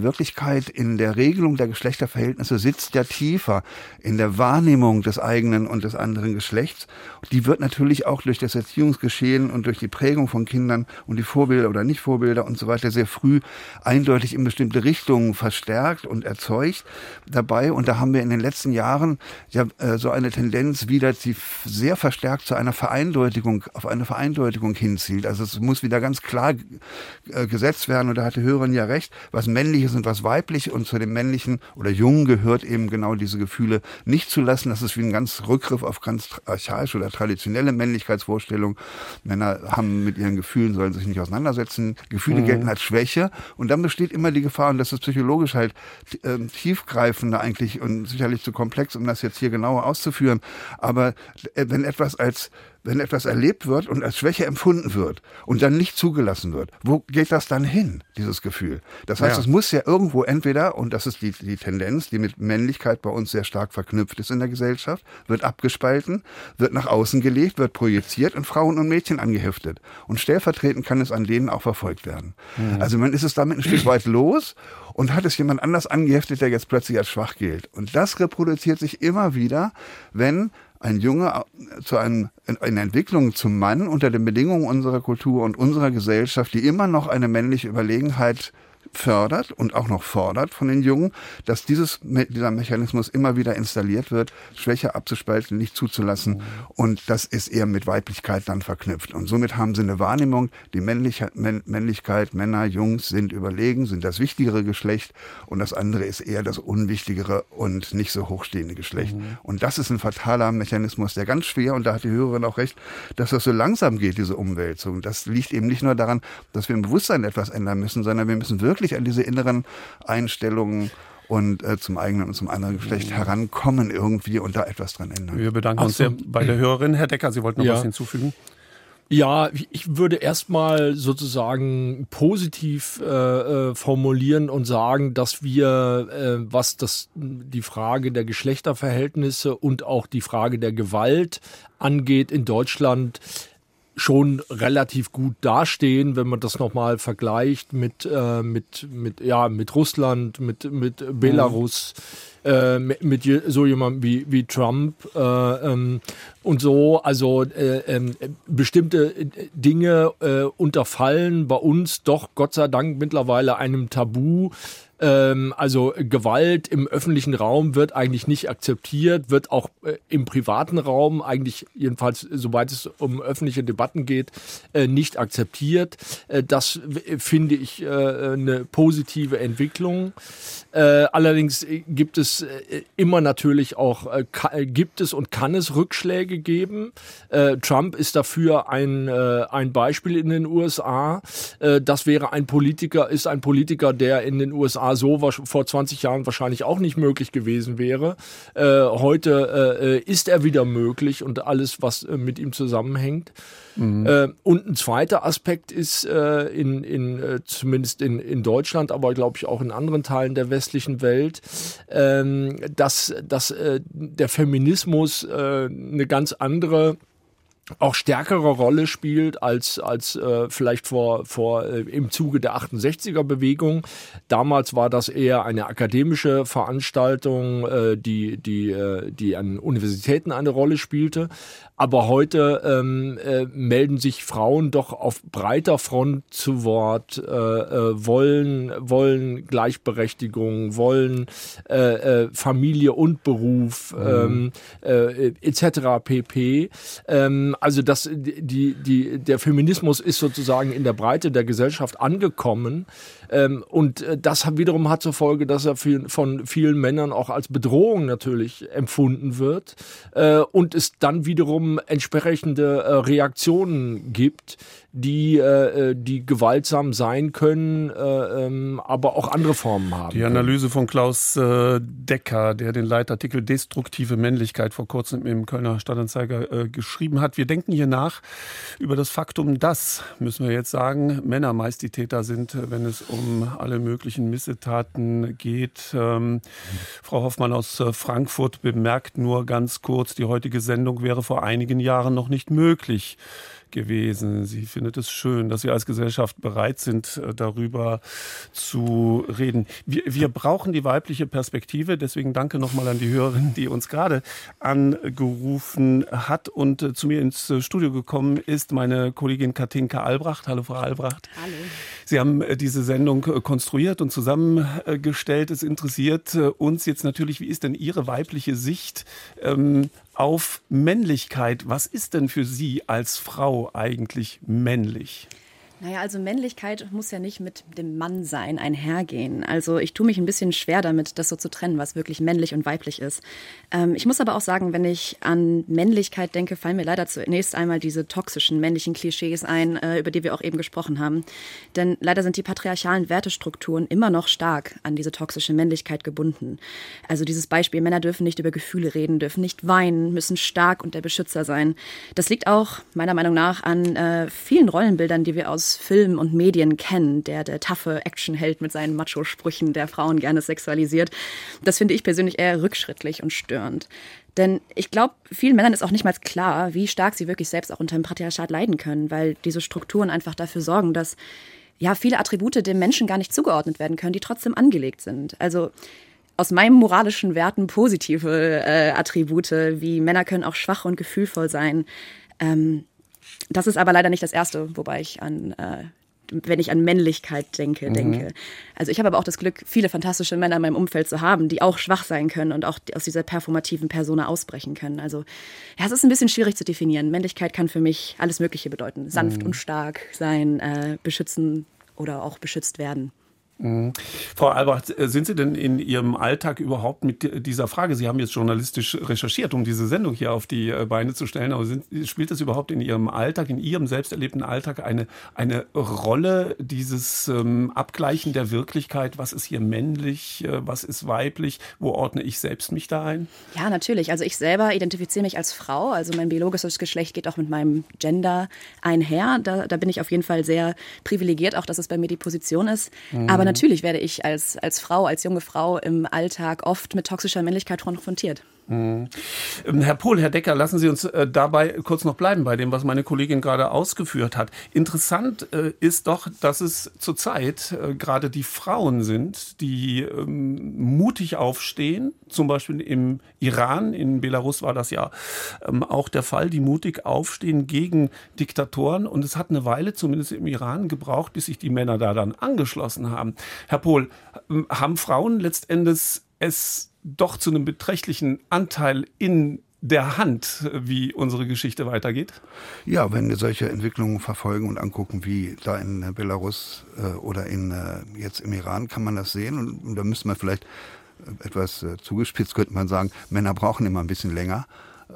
Wirklichkeit in der Regelung der Geschlechterverhältnisse sitzt ja tiefer in der Wahrnehmung des eigenen und des anderen Geschlechts. Die wird natürlich auch durch das Erziehungsgeschehen und durch die Prägung von Kindern und die Vorbilder oder Nicht-Vorbilder und so weiter sehr früh eindeutig in bestimmte Richtungen verstärkt und erzeugt dabei. Und da haben wir in den letzten Jahren ja so eine Tendenz wieder, die sehr verstärkt zu einer Vereindeutigung, auf eine Vereindeutigung hinzielt. Also es muss wieder ganz klar gesetzt werden, und da hat die Hörerin ja recht, was männlich ist und was weiblich, und zu dem männlichen oder jungen gehört eben genau diese Gefühle nicht zu lassen. Das ist wie ein ganz Rückgriff auf ganz archaische oder traditionelle Männlichkeitsvorstellungen. Männer haben mit ihren Gefühlen, sollen sich nicht auseinandersetzen. Gefühle gelten als Schwäche, und dann besteht immer die Gefahr, und das ist psychologisch halt tiefgreifender eigentlich und sicherlich zu komplex, um das jetzt hier genauer auszuführen, aber wenn etwas erlebt wird und als Schwäche empfunden wird und dann nicht zugelassen wird, wo geht das dann hin, dieses Gefühl? Das heißt, es muss ja irgendwo entweder, und das ist die Tendenz, die mit Männlichkeit bei uns sehr stark verknüpft ist in der Gesellschaft, wird abgespalten, wird nach außen gelegt, wird projiziert und Frauen und Mädchen angeheftet. Und stellvertretend kann es an denen auch verfolgt werden. Mhm. Also man ist es damit ein Stück weit los und hat es jemand anders angeheftet, der jetzt plötzlich als schwach gilt. Und das reproduziert sich immer wieder, wenn ein Junge in Entwicklung zum Mann unter den Bedingungen unserer Kultur und unserer Gesellschaft, die immer noch eine männliche Überlegenheit fördert und auch noch fordert von den Jungen, dass dieser Mechanismus immer wieder installiert wird, Schwäche abzuspalten, nicht zuzulassen, und das ist eher mit Weiblichkeit dann verknüpft. Und somit haben sie eine Wahrnehmung, die Männlichkeit, Männer, Jungs sind überlegen, sind das wichtigere Geschlecht, und das andere ist eher das unwichtigere und nicht so hochstehende Geschlecht. Mhm. Und das ist ein fataler Mechanismus, der ganz schwer, und da hat die Hörerin auch recht, dass das so langsam geht, diese Umwälzung. Das liegt eben nicht nur daran, dass wir im Bewusstsein etwas ändern müssen, sondern wir müssen wirklich an diese inneren Einstellungen und zum eigenen und zum anderen Geschlecht herankommen irgendwie und da etwas dran ändern. Wir bedanken uns sehr bei der Hörerin. Herr Decker, Sie wollten noch was hinzufügen? Ja, ich würde erstmal sozusagen positiv formulieren und sagen, dass wir, die Frage der Geschlechterverhältnisse und auch die Frage der Gewalt angeht, in Deutschland schon relativ gut dastehen, wenn man das nochmal vergleicht mit Russland, mit Belarus, mit so jemandem wie Trump und so. Also bestimmte Dinge unterfallen bei uns doch Gott sei Dank mittlerweile einem Tabu. Also Gewalt im öffentlichen Raum wird eigentlich nicht akzeptiert, wird auch im privaten Raum eigentlich, jedenfalls soweit es um öffentliche Debatten geht, nicht akzeptiert. Das finde ich eine positive Entwicklung. Allerdings gibt es immer natürlich auch, gibt es und kann es Rückschläge geben. Trump ist dafür ein Beispiel in den USA. Das wäre ein Politiker, der in den USA so vor 20 Jahren wahrscheinlich auch nicht möglich gewesen wäre. Heute ist er wieder möglich und alles, was mit ihm zusammenhängt. Mhm. Und ein zweiter Aspekt ist, zumindest in Deutschland, aber glaube ich auch in anderen Teilen der westlichen Welt, dass der Feminismus eine ganz andere, auch stärkere Rolle spielt als vielleicht im Zuge der 68er-Bewegung. Damals war das eher eine akademische Veranstaltung, die an Universitäten eine Rolle spielte. Aber heute melden sich Frauen doch auf breiter Front zu Wort, wollen Gleichberechtigung, wollen Familie und Beruf, etc. pp. Also das, der Feminismus ist sozusagen in der Breite der Gesellschaft angekommen. Und das wiederum hat zur Folge, dass er von vielen Männern auch als Bedrohung natürlich empfunden wird und es dann wiederum entsprechende Reaktionen gibt, die gewaltsam sein können, aber auch andere Formen haben. Die Analyse von Klaus Decker, der den Leitartikel Destruktive Männlichkeit vor kurzem im Kölner Stadtanzeiger geschrieben hat. Wir denken hier nach über das Faktum, dass, müssen wir jetzt sagen, Männer meist die Täter sind, wenn es um alle möglichen Missetaten geht. Frau Hoffmann aus Frankfurt bemerkt nur ganz kurz, die heutige Sendung wäre vor einigen Jahren noch nicht möglich gewesen. Sie findet es schön, dass wir als Gesellschaft bereit sind, darüber zu reden. Wir brauchen die weibliche Perspektive, deswegen danke nochmal an die Hörerin, die uns gerade angerufen hat, und zu mir ins Studio gekommen ist meine Kollegin Katinka Albracht. Hallo Frau Albracht. Hallo. Sie haben diese Sendung konstruiert und zusammengestellt. Es interessiert uns jetzt natürlich, wie ist denn Ihre weibliche Sicht auf Männlichkeit? Was ist denn für Sie als Frau eigentlich männlich? Naja, also Männlichkeit muss ja nicht mit dem Mannsein einhergehen. Also ich tue mich ein bisschen schwer damit, das so zu trennen, was wirklich männlich und weiblich ist. Ich muss aber auch sagen, wenn ich an Männlichkeit denke, fallen mir leider zunächst einmal diese toxischen männlichen Klischees ein, über die wir auch eben gesprochen haben. Denn leider sind die patriarchalen Wertestrukturen immer noch stark an diese toxische Männlichkeit gebunden. Also dieses Beispiel, Männer dürfen nicht über Gefühle reden, dürfen nicht weinen, müssen stark und der Beschützer sein. Das liegt auch meiner Meinung nach an vielen Rollenbildern, die wir aus Film und Medien kennen, der taffe Actionheld mit seinen Macho-Sprüchen, der Frauen gerne sexualisiert. Das finde ich persönlich eher rückschrittlich und störend. Denn ich glaube, vielen Männern ist auch nicht mal klar, wie stark sie wirklich selbst auch unter dem Patriarchat leiden können, weil diese Strukturen einfach dafür sorgen, dass ja viele Attribute dem Menschen gar nicht zugeordnet werden können, die trotzdem angelegt sind. Also aus meinen moralischen Werten positive Attribute, wie Männer können auch schwach und gefühlvoll sein. Das ist aber leider nicht das Erste, wobei ich wenn ich an Männlichkeit denke. Also ich habe aber auch das Glück, viele fantastische Männer in meinem Umfeld zu haben, die auch schwach sein können und auch aus dieser performativen Persona ausbrechen können. Also ja, es ist ein bisschen schwierig zu definieren. Männlichkeit kann für mich alles Mögliche bedeuten. Sanft und stark sein, beschützen oder auch beschützt werden. Frau Albracht, sind Sie denn in Ihrem Alltag überhaupt mit dieser Frage, Sie haben jetzt journalistisch recherchiert, um diese Sendung hier auf die Beine zu stellen, aber spielt das überhaupt in Ihrem Alltag, in Ihrem selbst erlebten Alltag eine Rolle, dieses Abgleichen der Wirklichkeit, was ist hier männlich, was ist weiblich, wo ordne ich selbst mich da ein? Ja, natürlich. Also ich selber identifiziere mich als Frau, also mein biologisches Geschlecht geht auch mit meinem Gender einher. Da bin ich auf jeden Fall sehr privilegiert, auch dass es bei mir die Position ist. Aber natürlich werde ich als Frau, als junge Frau im Alltag oft mit toxischer Männlichkeit konfrontiert. Herr Pohl, Herr Decker, lassen Sie uns dabei kurz noch bleiben bei dem, was meine Kollegin gerade ausgeführt hat. Interessant ist doch, dass es zurzeit gerade die Frauen sind, die mutig aufstehen, zum Beispiel im Iran, in Belarus war das ja auch der Fall, die mutig aufstehen gegen Diktatoren, und es hat eine Weile, zumindest im Iran, gebraucht, bis sich die Männer da dann angeschlossen haben. Herr Pohl, haben Frauen letztendlich es doch zu einem beträchtlichen Anteil in der Hand, wie unsere Geschichte weitergeht? Ja, wenn wir solche Entwicklungen verfolgen und angucken, wie da in Belarus oder jetzt im Iran, kann man das sehen. Und da müsste man vielleicht etwas zugespitzt, könnte man sagen, Männer brauchen immer ein bisschen länger.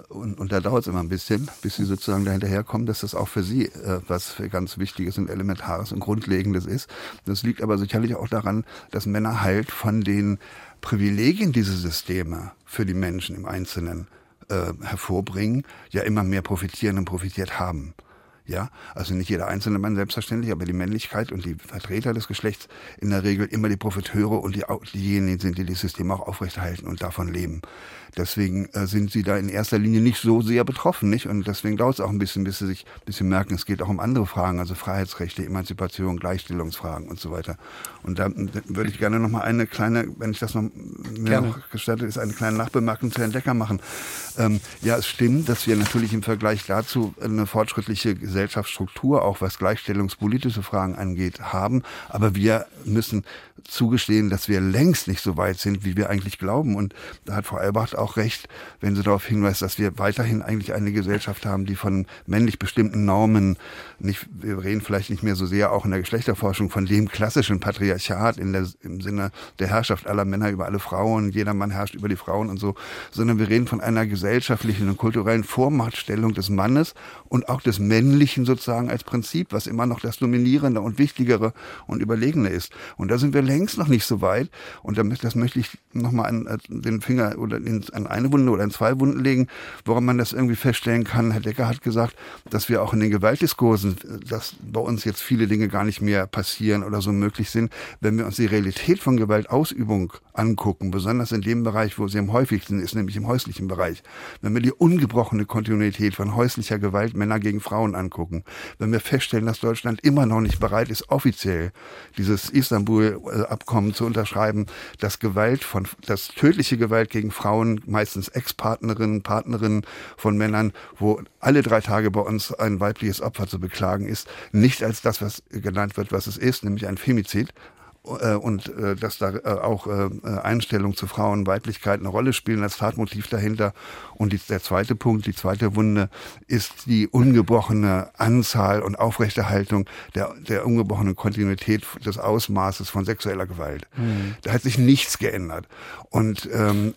Und da dauert es immer ein bisschen, bis sie sozusagen dahinterherkommen, dass das auch für sie was ganz Wichtiges und Elementares und Grundlegendes ist. Das liegt aber sicherlich auch daran, dass Männer halt von den Privilegien diese Systeme für die Menschen im Einzelnen hervorbringen, ja immer mehr profitieren und profitiert haben. Ja, also nicht jeder einzelne Mann selbstverständlich, aber die Männlichkeit und die Vertreter des Geschlechts in der Regel immer die Profiteure und diejenigen sind, die das System auch aufrechterhalten und davon leben. Deswegen sind sie da in erster Linie nicht so sehr betroffen, nicht? Und deswegen dauert es auch ein bisschen, bis sie sich ein bisschen merken, es geht auch um andere Fragen, also Freiheitsrechte, Emanzipation, Gleichstellungsfragen und so weiter. Und da würde ich gerne nochmal eine kleine, wenn ich das noch mir noch gestattet ist, eine kleine Nachbemerkung zu Herrn Decker machen. Ja, es stimmt, dass wir natürlich im Vergleich dazu eine fortschrittliche Gesellschaftsstruktur, auch was gleichstellungspolitische Fragen angeht, haben. Aber wir müssen zugestehen, dass wir längst nicht so weit sind, wie wir eigentlich glauben. Und da hat Frau Albracht auch recht, wenn sie darauf hinweist, dass wir weiterhin eigentlich eine Gesellschaft haben, die von männlich bestimmten Normen, wir reden vielleicht nicht mehr so sehr auch in der Geschlechterforschung, von dem klassischen Patriarchat im Sinne der Herrschaft aller Männer über alle Frauen, jeder Mann herrscht über die Frauen und so, sondern wir reden von einer gesellschaftlichen und kulturellen Vormachtstellung des Mannes und auch des männlichen Männlichen sozusagen als Prinzip, was immer noch das Dominierende und Wichtigere und Überlegene ist. Und da sind wir längst noch nicht so weit. Und das möchte ich nochmal an den Finger oder an eine Wunde oder an zwei Wunden legen, woran man das irgendwie feststellen kann. Herr Decker hat gesagt, dass wir auch in den Gewaltdiskursen, dass bei uns jetzt viele Dinge gar nicht mehr passieren oder so möglich sind, wenn wir uns die Realität von Gewaltausübung angucken, besonders in dem Bereich, wo sie am häufigsten ist, nämlich im häuslichen Bereich. Wenn wir die ungebrochene Kontinuität von häuslicher Gewalt Männer gegen Frauen angucken, wenn wir feststellen, dass Deutschland immer noch nicht bereit ist, offiziell dieses Istanbul-Abkommen zu unterschreiben, dass dass tödliche Gewalt gegen Frauen, meistens Ex-Partnerinnen, Partnerinnen von Männern, wo alle 3 Tage bei uns ein weibliches Opfer zu beklagen ist, nicht als das, was genannt wird, was es ist, nämlich ein Femizid. Und dass da auch Einstellung zu Frauen, Weiblichkeit eine Rolle spielen als Tatmotiv dahinter. Und der zweite Punkt, die zweite Wunde, ist die ungebrochene Anzahl und Aufrechterhaltung der ungebrochenen Kontinuität des Ausmaßes von sexueller Gewalt. Mhm. Da hat sich nichts geändert. Und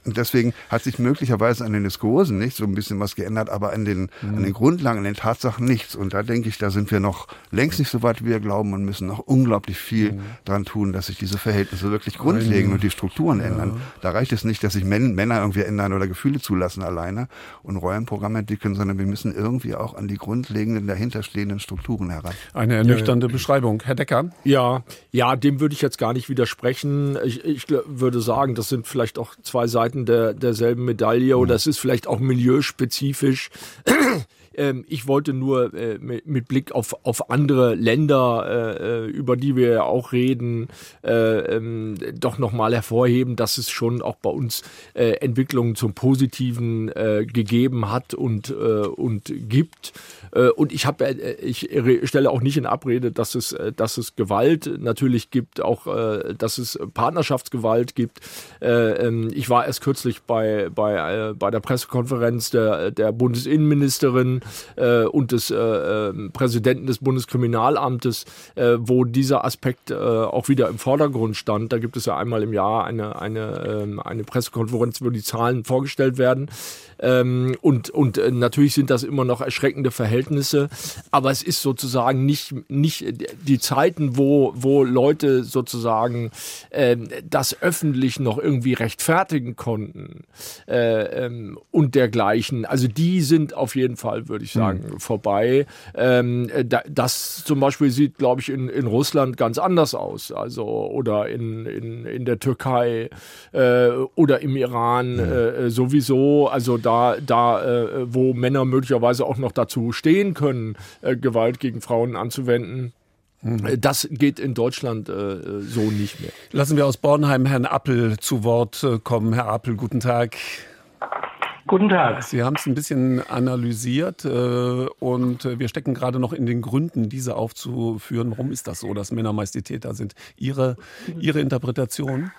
deswegen hat sich möglicherweise an den Diskursen nicht so ein bisschen was geändert, aber an den Grundlagen, an den Tatsachen nichts. Und da denke ich, da sind wir noch längst nicht so weit, wie wir glauben, und müssen noch unglaublich viel dran tun, dass sich diese Verhältnisse wirklich grundlegend und die Strukturen ändern. Da reicht es nicht, dass sich Männer irgendwie ändern oder Gefühle zulassen alleine und Rollenprogramme entwickeln, sondern wir müssen irgendwie auch an die grundlegenden, dahinterstehenden Strukturen heran. Eine ernüchternde Beschreibung. Herr Decker? Ja, dem würde ich jetzt gar nicht widersprechen. Ich würde sagen, das sind vielleicht auch 2 Seiten derselben Medaille oder es ist vielleicht auch milieuspezifisch. Ich wollte nur mit Blick auf andere Länder, über die wir ja auch reden, doch nochmal hervorheben, dass es schon auch bei uns Entwicklungen zum Positiven gegeben hat und gibt. Und ich stelle auch nicht in Abrede, dass es Gewalt natürlich gibt, auch dass es Partnerschaftsgewalt gibt. Ich war erst kürzlich bei der Pressekonferenz der Bundesinnenministerin und des Präsidenten des Bundeskriminalamtes, wo dieser Aspekt auch wieder im Vordergrund stand. Da gibt es ja einmal im Jahr eine Pressekonferenz, wo die Zahlen vorgestellt werden. Und natürlich sind das immer noch erschreckende Verhältnisse, aber es ist sozusagen nicht die Zeiten, wo Leute sozusagen das öffentlich noch irgendwie rechtfertigen konnten und dergleichen. Also die sind auf jeden Fall, würde ich sagen, vorbei. Das zum Beispiel sieht, glaube ich, in Russland ganz anders aus, also oder in der Türkei oder im Iran sowieso. Also da wo Männer möglicherweise auch noch dazu stehen können, Gewalt gegen Frauen anzuwenden. Das geht in Deutschland so nicht mehr. Lassen wir aus Bornheim Herrn Appel zu Wort kommen. Herr Appel, guten Tag. Guten Tag. Sie haben es ein bisschen analysiert und wir stecken gerade noch in den Gründen, diese aufzuführen. Warum ist das so, dass Männer meist die Täter sind? Ihre Interpretation?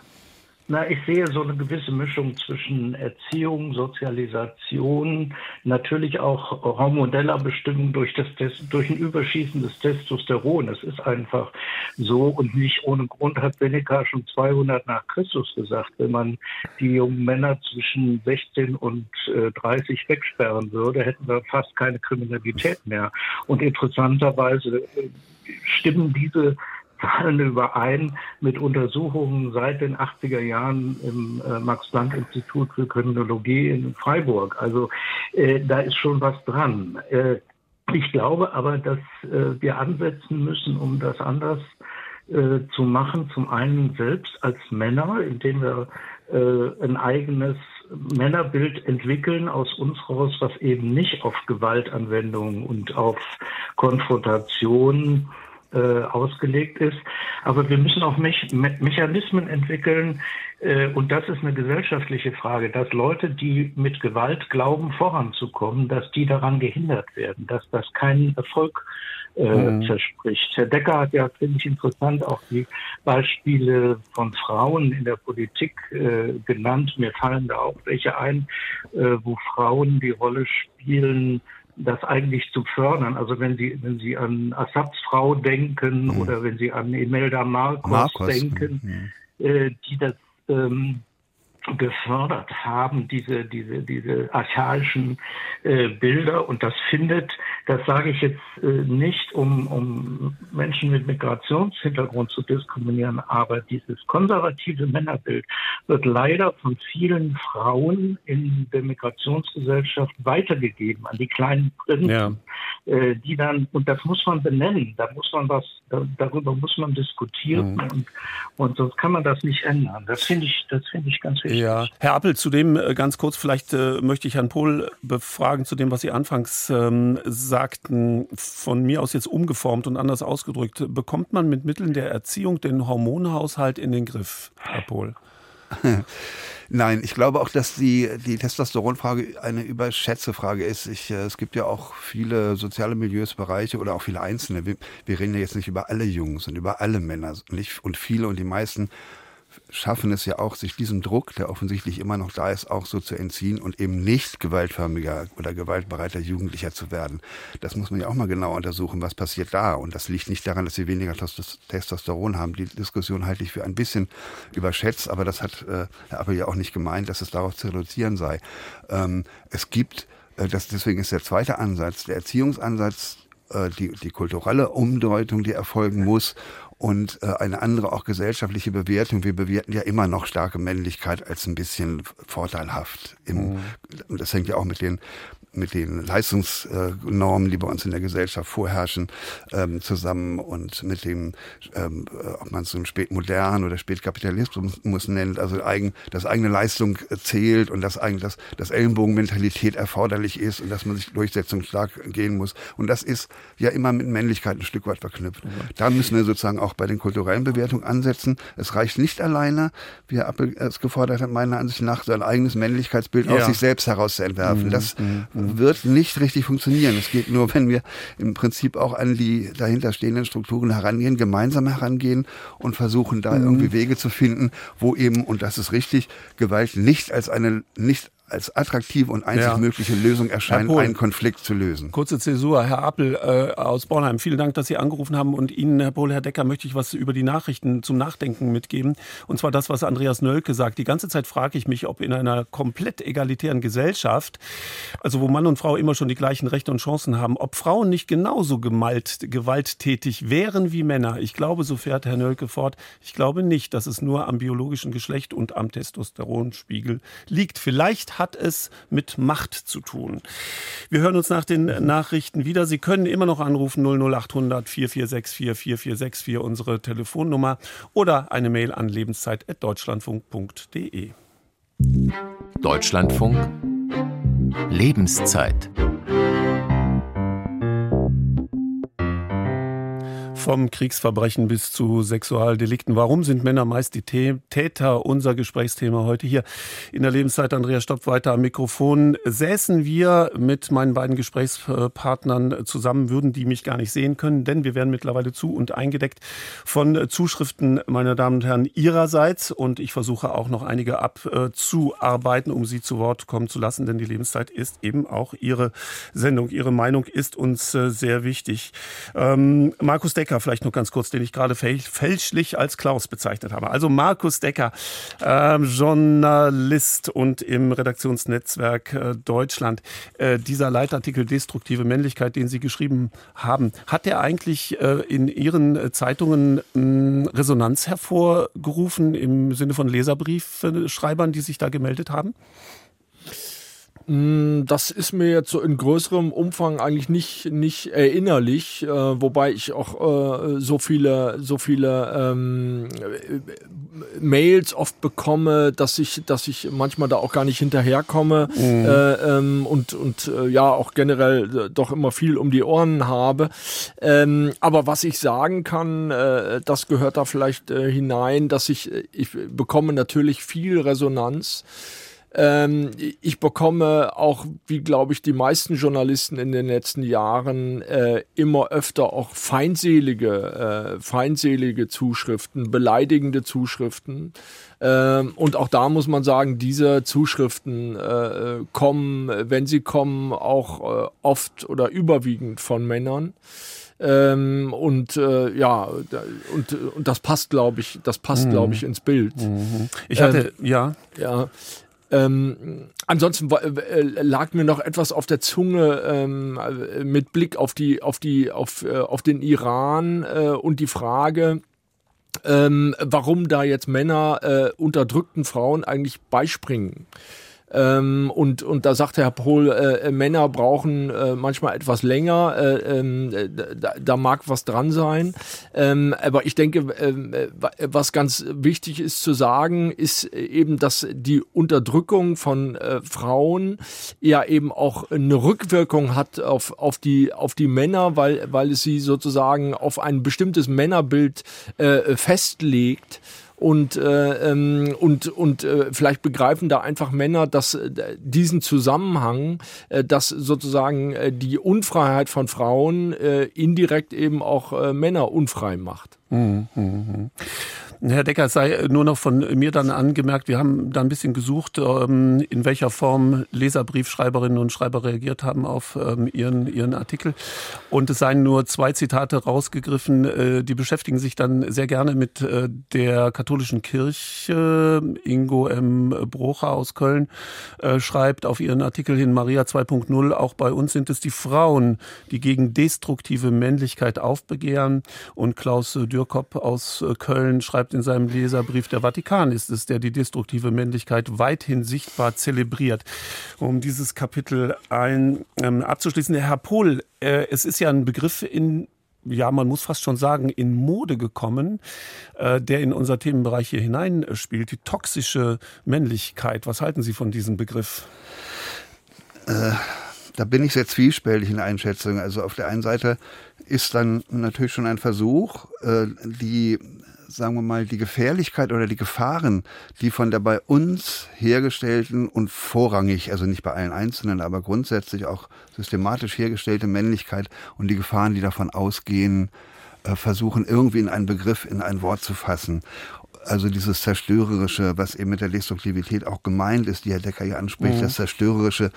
Na, ich sehe so eine gewisse Mischung zwischen Erziehung, Sozialisation, natürlich auch hormoneller Bestimmung durch ein Überschießen des Testosteron. Es ist einfach so und nicht ohne Grund hat Seneca schon 200 nach Christus gesagt, wenn man die jungen Männer zwischen 16 und 30 wegsperren würde, hätten wir fast keine Kriminalität mehr. Und interessanterweise stimmen diese Zahlen überein mit Untersuchungen seit den 80er Jahren im Max-Planck-Institut für Kriminologie in Freiburg. Also da ist schon was dran. Ich glaube aber, dass wir ansetzen müssen, um das anders zu machen. Zum einen selbst als Männer, indem wir ein eigenes Männerbild entwickeln aus uns raus, was eben nicht auf Gewaltanwendung und auf Konfrontation ausgelegt ist. Aber wir müssen auch Mechanismen entwickeln, und das ist eine gesellschaftliche Frage, dass Leute, die mit Gewalt glauben, voranzukommen, dass die daran gehindert werden, dass das keinen Erfolg verspricht. Herr Decker hat ja, finde ich, interessant auch die Beispiele von Frauen in der Politik genannt. Mir fallen da auch welche ein, wo Frauen die Rolle spielen, das eigentlich zu fördern. Also wenn Sie an Assads Frau denken oder wenn Sie an Imelda Marcos denken, die das gefördert haben, diese archaischen Bilder. Und das findet Das sage ich jetzt nicht, um Menschen mit Migrationshintergrund zu diskriminieren, aber dieses konservative Männerbild wird leider von vielen Frauen in der Migrationsgesellschaft weitergegeben an die kleinen Prinzen, die dann, und das muss man benennen, darüber muss man diskutieren und sonst kann man das nicht ändern. Das finde ich ganz wichtig. Ja. Herr Appel, zudem ganz kurz, vielleicht möchte ich Herrn Pohl befragen zu dem, was Sie anfangs sagten, von mir aus jetzt umgeformt und anders ausgedrückt. Bekommt man mit Mitteln der Erziehung den Hormonhaushalt in den Griff, Herr Pohl? Nein, ich glaube auch, dass die Testosteronfrage eine überschätzte Frage ist. Es gibt ja auch viele soziale Milieus, Bereiche oder auch viele Einzelne. Wir reden ja jetzt nicht über alle Jungs und über alle Männer. Nicht, und viele und die meisten schaffen es ja auch, sich diesem Druck, der offensichtlich immer noch da ist, auch so zu entziehen und eben nicht gewaltförmiger oder gewaltbereiter Jugendlicher zu werden. Das muss man ja auch mal genau untersuchen, was passiert da. Und das liegt nicht daran, dass sie weniger Testosteron haben. Die Diskussion halte ich für ein bisschen überschätzt, aber das hat Herr Appel ja auch nicht gemeint, dass es darauf zu reduzieren sei. Deswegen ist der zweite Ansatz, der Erziehungsansatz, die kulturelle Umdeutung, die erfolgen muss, und eine andere auch gesellschaftliche Bewertung. Wir bewerten ja immer noch starke Männlichkeit als ein bisschen vorteilhaft. Das hängt ja auch mit den Leistungsnormen, die bei uns in der Gesellschaft vorherrschen, zusammen und mit dem, ob man es so spätmodern oder Spätkapitalismus nennt, also dass eigene Leistung zählt und dass Ellenbogenmentalität erforderlich ist und dass man sich durchsetzungsstark gehen muss. Und das ist ja immer mit Männlichkeit ein Stück weit verknüpft. Da müssen wir sozusagen auch bei den kulturellen Bewertungen ansetzen. Es reicht nicht alleine, wie Herr Appel es gefordert hat, meiner Ansicht nach, sein eigenes Männlichkeitsbild aus sich selbst heraus zu entwerfen. Das wird nicht richtig funktionieren. Es geht nur, wenn wir im Prinzip auch an die dahinterstehenden Strukturen herangehen, gemeinsam herangehen und versuchen, da irgendwie Wege zu finden, wo eben, und das ist richtig, Gewalt nicht als attraktive und einzig mögliche Lösung erscheint, einen Konflikt zu lösen. Kurze Zäsur, Herr Appel aus Bornheim, vielen Dank, dass Sie angerufen haben, und Ihnen, Herr Pohl, Herr Decker, möchte ich was über die Nachrichten zum Nachdenken mitgeben, und zwar das, was Andreas Nölke sagt. Die ganze Zeit frage ich mich, ob in einer komplett egalitären Gesellschaft, also wo Mann und Frau immer schon die gleichen Rechte und Chancen haben, ob Frauen nicht genauso gewalttätig wären wie Männer. Ich glaube, so fährt Herr Nölke fort, ich glaube nicht, dass es nur am biologischen Geschlecht und am Testosteronspiegel liegt. Vielleicht hat es mit Macht zu tun. Wir hören uns nach den Nachrichten wieder. Sie können immer noch anrufen, 00800 4464 4464, unsere Telefonnummer, oder eine Mail an lebenszeit@deutschlandfunk.de. Deutschlandfunk Lebenszeit. Vom Kriegsverbrechen bis zu Sexualdelikten. Warum sind Männer meist die Täter? Unser Gesprächsthema heute hier in der Lebenszeit. Andreas Stopp weiter am Mikrofon. Säßen wir mit meinen beiden Gesprächspartnern zusammen, würden die mich gar nicht sehen können, denn wir werden mittlerweile zu- und eingedeckt von Zuschriften, meine Damen und Herren, ihrerseits. Und ich versuche auch noch einige abzuarbeiten, um sie zu Wort kommen zu lassen, denn die Lebenszeit ist eben auch ihre Sendung. Ihre Meinung ist uns sehr wichtig. Markus Decker, vielleicht noch ganz kurz, den ich gerade fälschlich als Klaus bezeichnet habe. Also Markus Decker, Journalist und im Redaktionsnetzwerk Deutschland. Dieser Leitartikel Destruktive Männlichkeit, den Sie geschrieben haben, hat er eigentlich in Ihren Zeitungen Resonanz hervorgerufen im Sinne von Leserbriefschreibern, die sich da gemeldet haben? Das ist mir jetzt so in größerem Umfang eigentlich nicht erinnerlich, wobei ich auch so viele Mails oft bekomme, dass ich manchmal da auch gar nicht hinterherkomme und ja auch generell doch immer viel um die Ohren habe. Aber was ich sagen kann, das gehört da vielleicht hinein, dass ich bekomme natürlich viel Resonanz. Ich bekomme auch, wie glaube ich die meisten Journalisten in den letzten Jahren, immer öfter auch feindselige Zuschriften, beleidigende Zuschriften. Und auch da muss man sagen, diese Zuschriften kommen, wenn sie kommen, auch oft oder überwiegend von Männern. Und das passt, glaube ich, ins Bild. Ich hatte, ja. Ansonsten lag mir noch etwas auf der Zunge mit Blick auf den Iran und die Frage, warum da jetzt Männer unterdrückten Frauen eigentlich beispringen. Und da sagt Herr Pohl, Männer brauchen manchmal etwas länger, da mag was dran sein. Aber ich denke, was ganz wichtig ist zu sagen, ist eben, dass die Unterdrückung von Frauen ja eben auch eine Rückwirkung hat auf die Männer, weil es sie sozusagen auf ein bestimmtes Männerbild festlegt. Und vielleicht begreifen da einfach Männer, dass diesen Zusammenhang, dass sozusagen die Unfreiheit von Frauen indirekt eben auch Männer unfrei macht. Mhm. Herr Decker, es sei nur noch von mir dann angemerkt, wir haben da ein bisschen gesucht, in welcher Form Leserbriefschreiberinnen und Schreiber reagiert haben auf ihren Artikel. Und es seien nur 2 Zitate rausgegriffen, die beschäftigen sich dann sehr gerne mit der katholischen Kirche. Ingo M. Brocher aus Köln schreibt auf ihren Artikel hin, Maria 2.0, auch bei uns sind es die Frauen, die gegen destruktive Männlichkeit aufbegehren. Und Klaus Dürkop aus Köln schreibt in seinem Leserbrief, der Vatikan ist es, der die destruktive Männlichkeit weithin sichtbar zelebriert. Um dieses Kapitel abzuschließen, Herr Pohl, es ist ja ein Begriff man muss fast schon sagen, in Mode gekommen, der in unser Themenbereich hier hineinspielt, die toxische Männlichkeit. Was halten Sie von diesem Begriff? Da bin ich sehr zwiespältig in Einschätzungen. Also auf der einen Seite ist dann natürlich schon ein Versuch, die Gefährlichkeit oder die Gefahren, die von der bei uns hergestellten und vorrangig, also nicht bei allen Einzelnen, aber grundsätzlich auch systematisch hergestellte Männlichkeit und die Gefahren, die davon ausgehen, versuchen irgendwie in einen Begriff, in ein Wort zu fassen. Also dieses Zerstörerische, was eben mit der Destruktivität auch gemeint ist, die Herr Decker hier anspricht, das Zerstörerische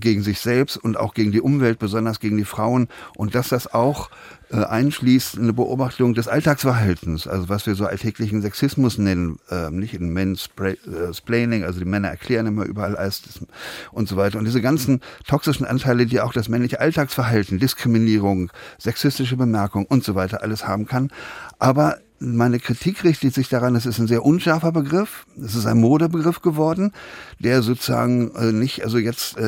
gegen sich selbst und auch gegen die Umwelt, besonders gegen die Frauen. Und dass das auch einschließt eine Beobachtung des Alltagsverhaltens, also was wir so alltäglichen Sexismus nennen, nicht in Mansplaining, also die Männer erklären immer überall alles und so weiter. Und diese ganzen toxischen Anteile, die auch das männliche Alltagsverhalten, Diskriminierung, sexistische Bemerkung und so weiter alles haben kann. Aber meine Kritik richtet sich daran, es ist ein sehr unscharfer Begriff, es ist ein Modebegriff geworden, der sozusagen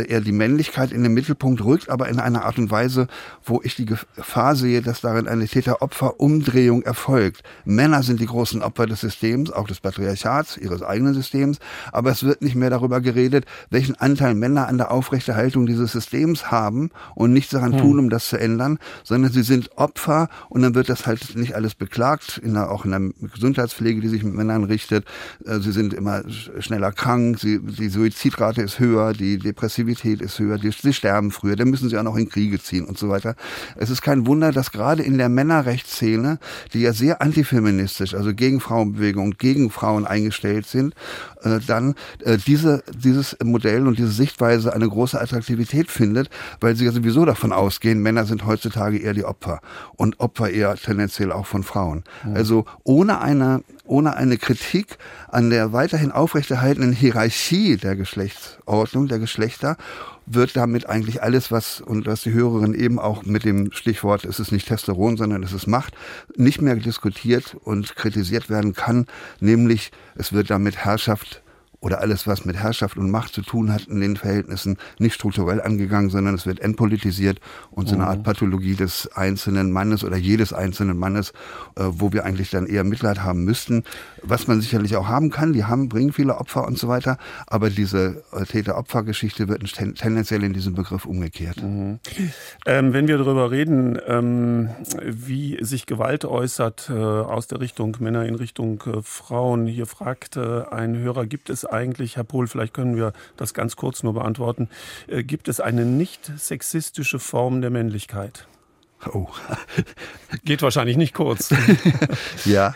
eher die Männlichkeit in den Mittelpunkt rückt, aber in einer Art und Weise, wo ich die Gefahr sehe, dass darin eine Täter-Opfer-Umdrehung erfolgt. Männer sind die großen Opfer des Systems, auch des Patriarchats, ihres eigenen Systems, aber es wird nicht mehr darüber geredet, welchen Anteil Männer an der Aufrechterhaltung dieses Systems haben und nichts daran tun, um das zu ändern, sondern sie sind Opfer und dann wird das halt nicht alles beklagt, auch in der Gesundheitspflege, die sich mit Männern richtet. Sie sind immer schneller krank, die Suizidrate ist höher, die Depressivität ist höher, sie sterben früher, dann müssen sie auch noch in Kriege ziehen und so weiter. Es ist kein Wunder, dass gerade in der Männerrechtsszene, die ja sehr antifeministisch, also gegen Frauenbewegung, gegen Frauen eingestellt sind, dann dieses Modell und diese Sichtweise eine große Attraktivität findet, weil sie ja sowieso davon ausgehen, Männer sind heutzutage eher die Opfer und Opfer eher tendenziell auch von Frauen. Also ohne eine Kritik an der weiterhin aufrechterhaltenen Hierarchie der Geschlechtsordnung, der Geschlechter, wird damit eigentlich alles, was die Hörerin eben auch mit dem Stichwort, es ist nicht Testosteron, sondern es ist Macht, nicht mehr diskutiert und kritisiert werden kann, nämlich es wird damit Herrschaft oder alles, was mit Herrschaft und Macht zu tun hat in den Verhältnissen, nicht strukturell angegangen, sondern es wird entpolitisiert und so eine Art Pathologie des einzelnen Mannes oder jedes einzelnen Mannes, wo wir eigentlich dann eher Mitleid haben müssten, was man sicherlich auch haben kann, bringen viele Opfer und so weiter, aber diese Täter-Opfer-Geschichte wird tendenziell in diesem Begriff umgekehrt. Mhm. Wenn wir darüber reden, wie sich Gewalt äußert aus der Richtung Männer in Richtung Frauen, hier fragt ein Hörer, gibt es eigentlich, Herr Pohl, vielleicht können wir das ganz kurz nur beantworten, gibt es eine nicht sexistische Form der Männlichkeit? Oh. Geht wahrscheinlich nicht kurz. Ja,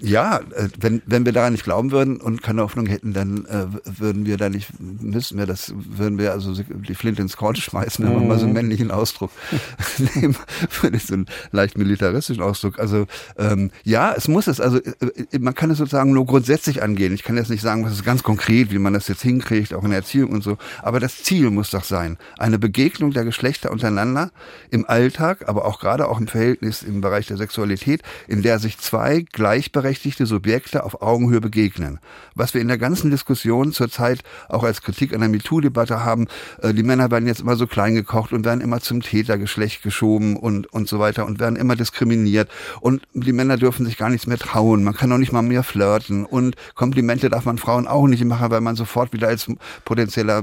Ja, wenn wir daran nicht glauben würden und keine Hoffnung hätten, dann würden wir also die Flinte ins Korn schmeißen, wenn man mal so einen männlichen Ausdruck nehmen würde, so einen leicht militaristischen Ausdruck. Also man kann es sozusagen nur grundsätzlich angehen. Ich kann jetzt nicht sagen, was ist ganz konkret, wie man das jetzt hinkriegt, auch in der Erziehung und so. Aber das Ziel muss doch sein, eine Begegnung der Geschlechter untereinander im Alltag, aber auch gerade auch im Verhältnis im Bereich der Sexualität, in der sich zwei gleichberechtigte Subjekte auf Augenhöhe begegnen. Was wir in der ganzen Diskussion zurzeit auch als Kritik an der MeToo-Debatte haben, die Männer werden jetzt immer so klein gekocht und werden immer zum Tätergeschlecht geschoben und so weiter und werden immer diskriminiert und die Männer dürfen sich gar nichts mehr trauen, man kann auch nicht mal mehr flirten und Komplimente darf man Frauen auch nicht machen, weil man sofort wieder als potenzieller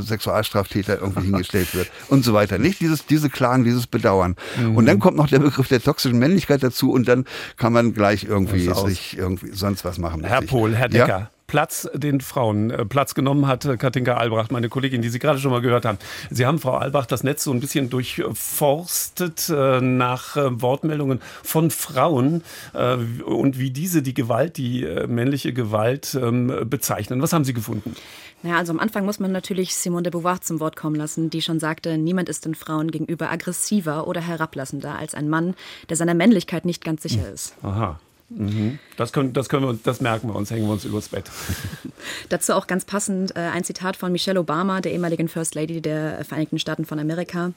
Sexualstraftäter irgendwie hingestellt wird und so weiter. Nicht diese Klagen, dieses Bedauern. Mhm. Und dann kommt noch der Begriff der toxischen Männlichkeit dazu und dann kann man gleich irgendwie sonst was machen. Herr Pohl, Herr Decker, ja? Platz genommen hat Katinka Albracht, meine Kollegin, die Sie gerade schon mal gehört haben. Sie haben, Frau Albracht, das Netz so ein bisschen durchforstet nach Wortmeldungen von Frauen und wie diese die Gewalt, die männliche Gewalt bezeichnen. Was haben Sie gefunden? Naja, also am Anfang muss man natürlich Simone de Beauvoir zum Wort kommen lassen, die schon sagte, niemand ist den Frauen gegenüber aggressiver oder herablassender als ein Mann, der seiner Männlichkeit nicht ganz sicher ist. Aha. Mhm. Das merken wir uns, hängen wir uns übers Bett. Dazu auch ganz passend ein Zitat von Michelle Obama, der ehemaligen First Lady der Vereinigten Staaten von Amerika.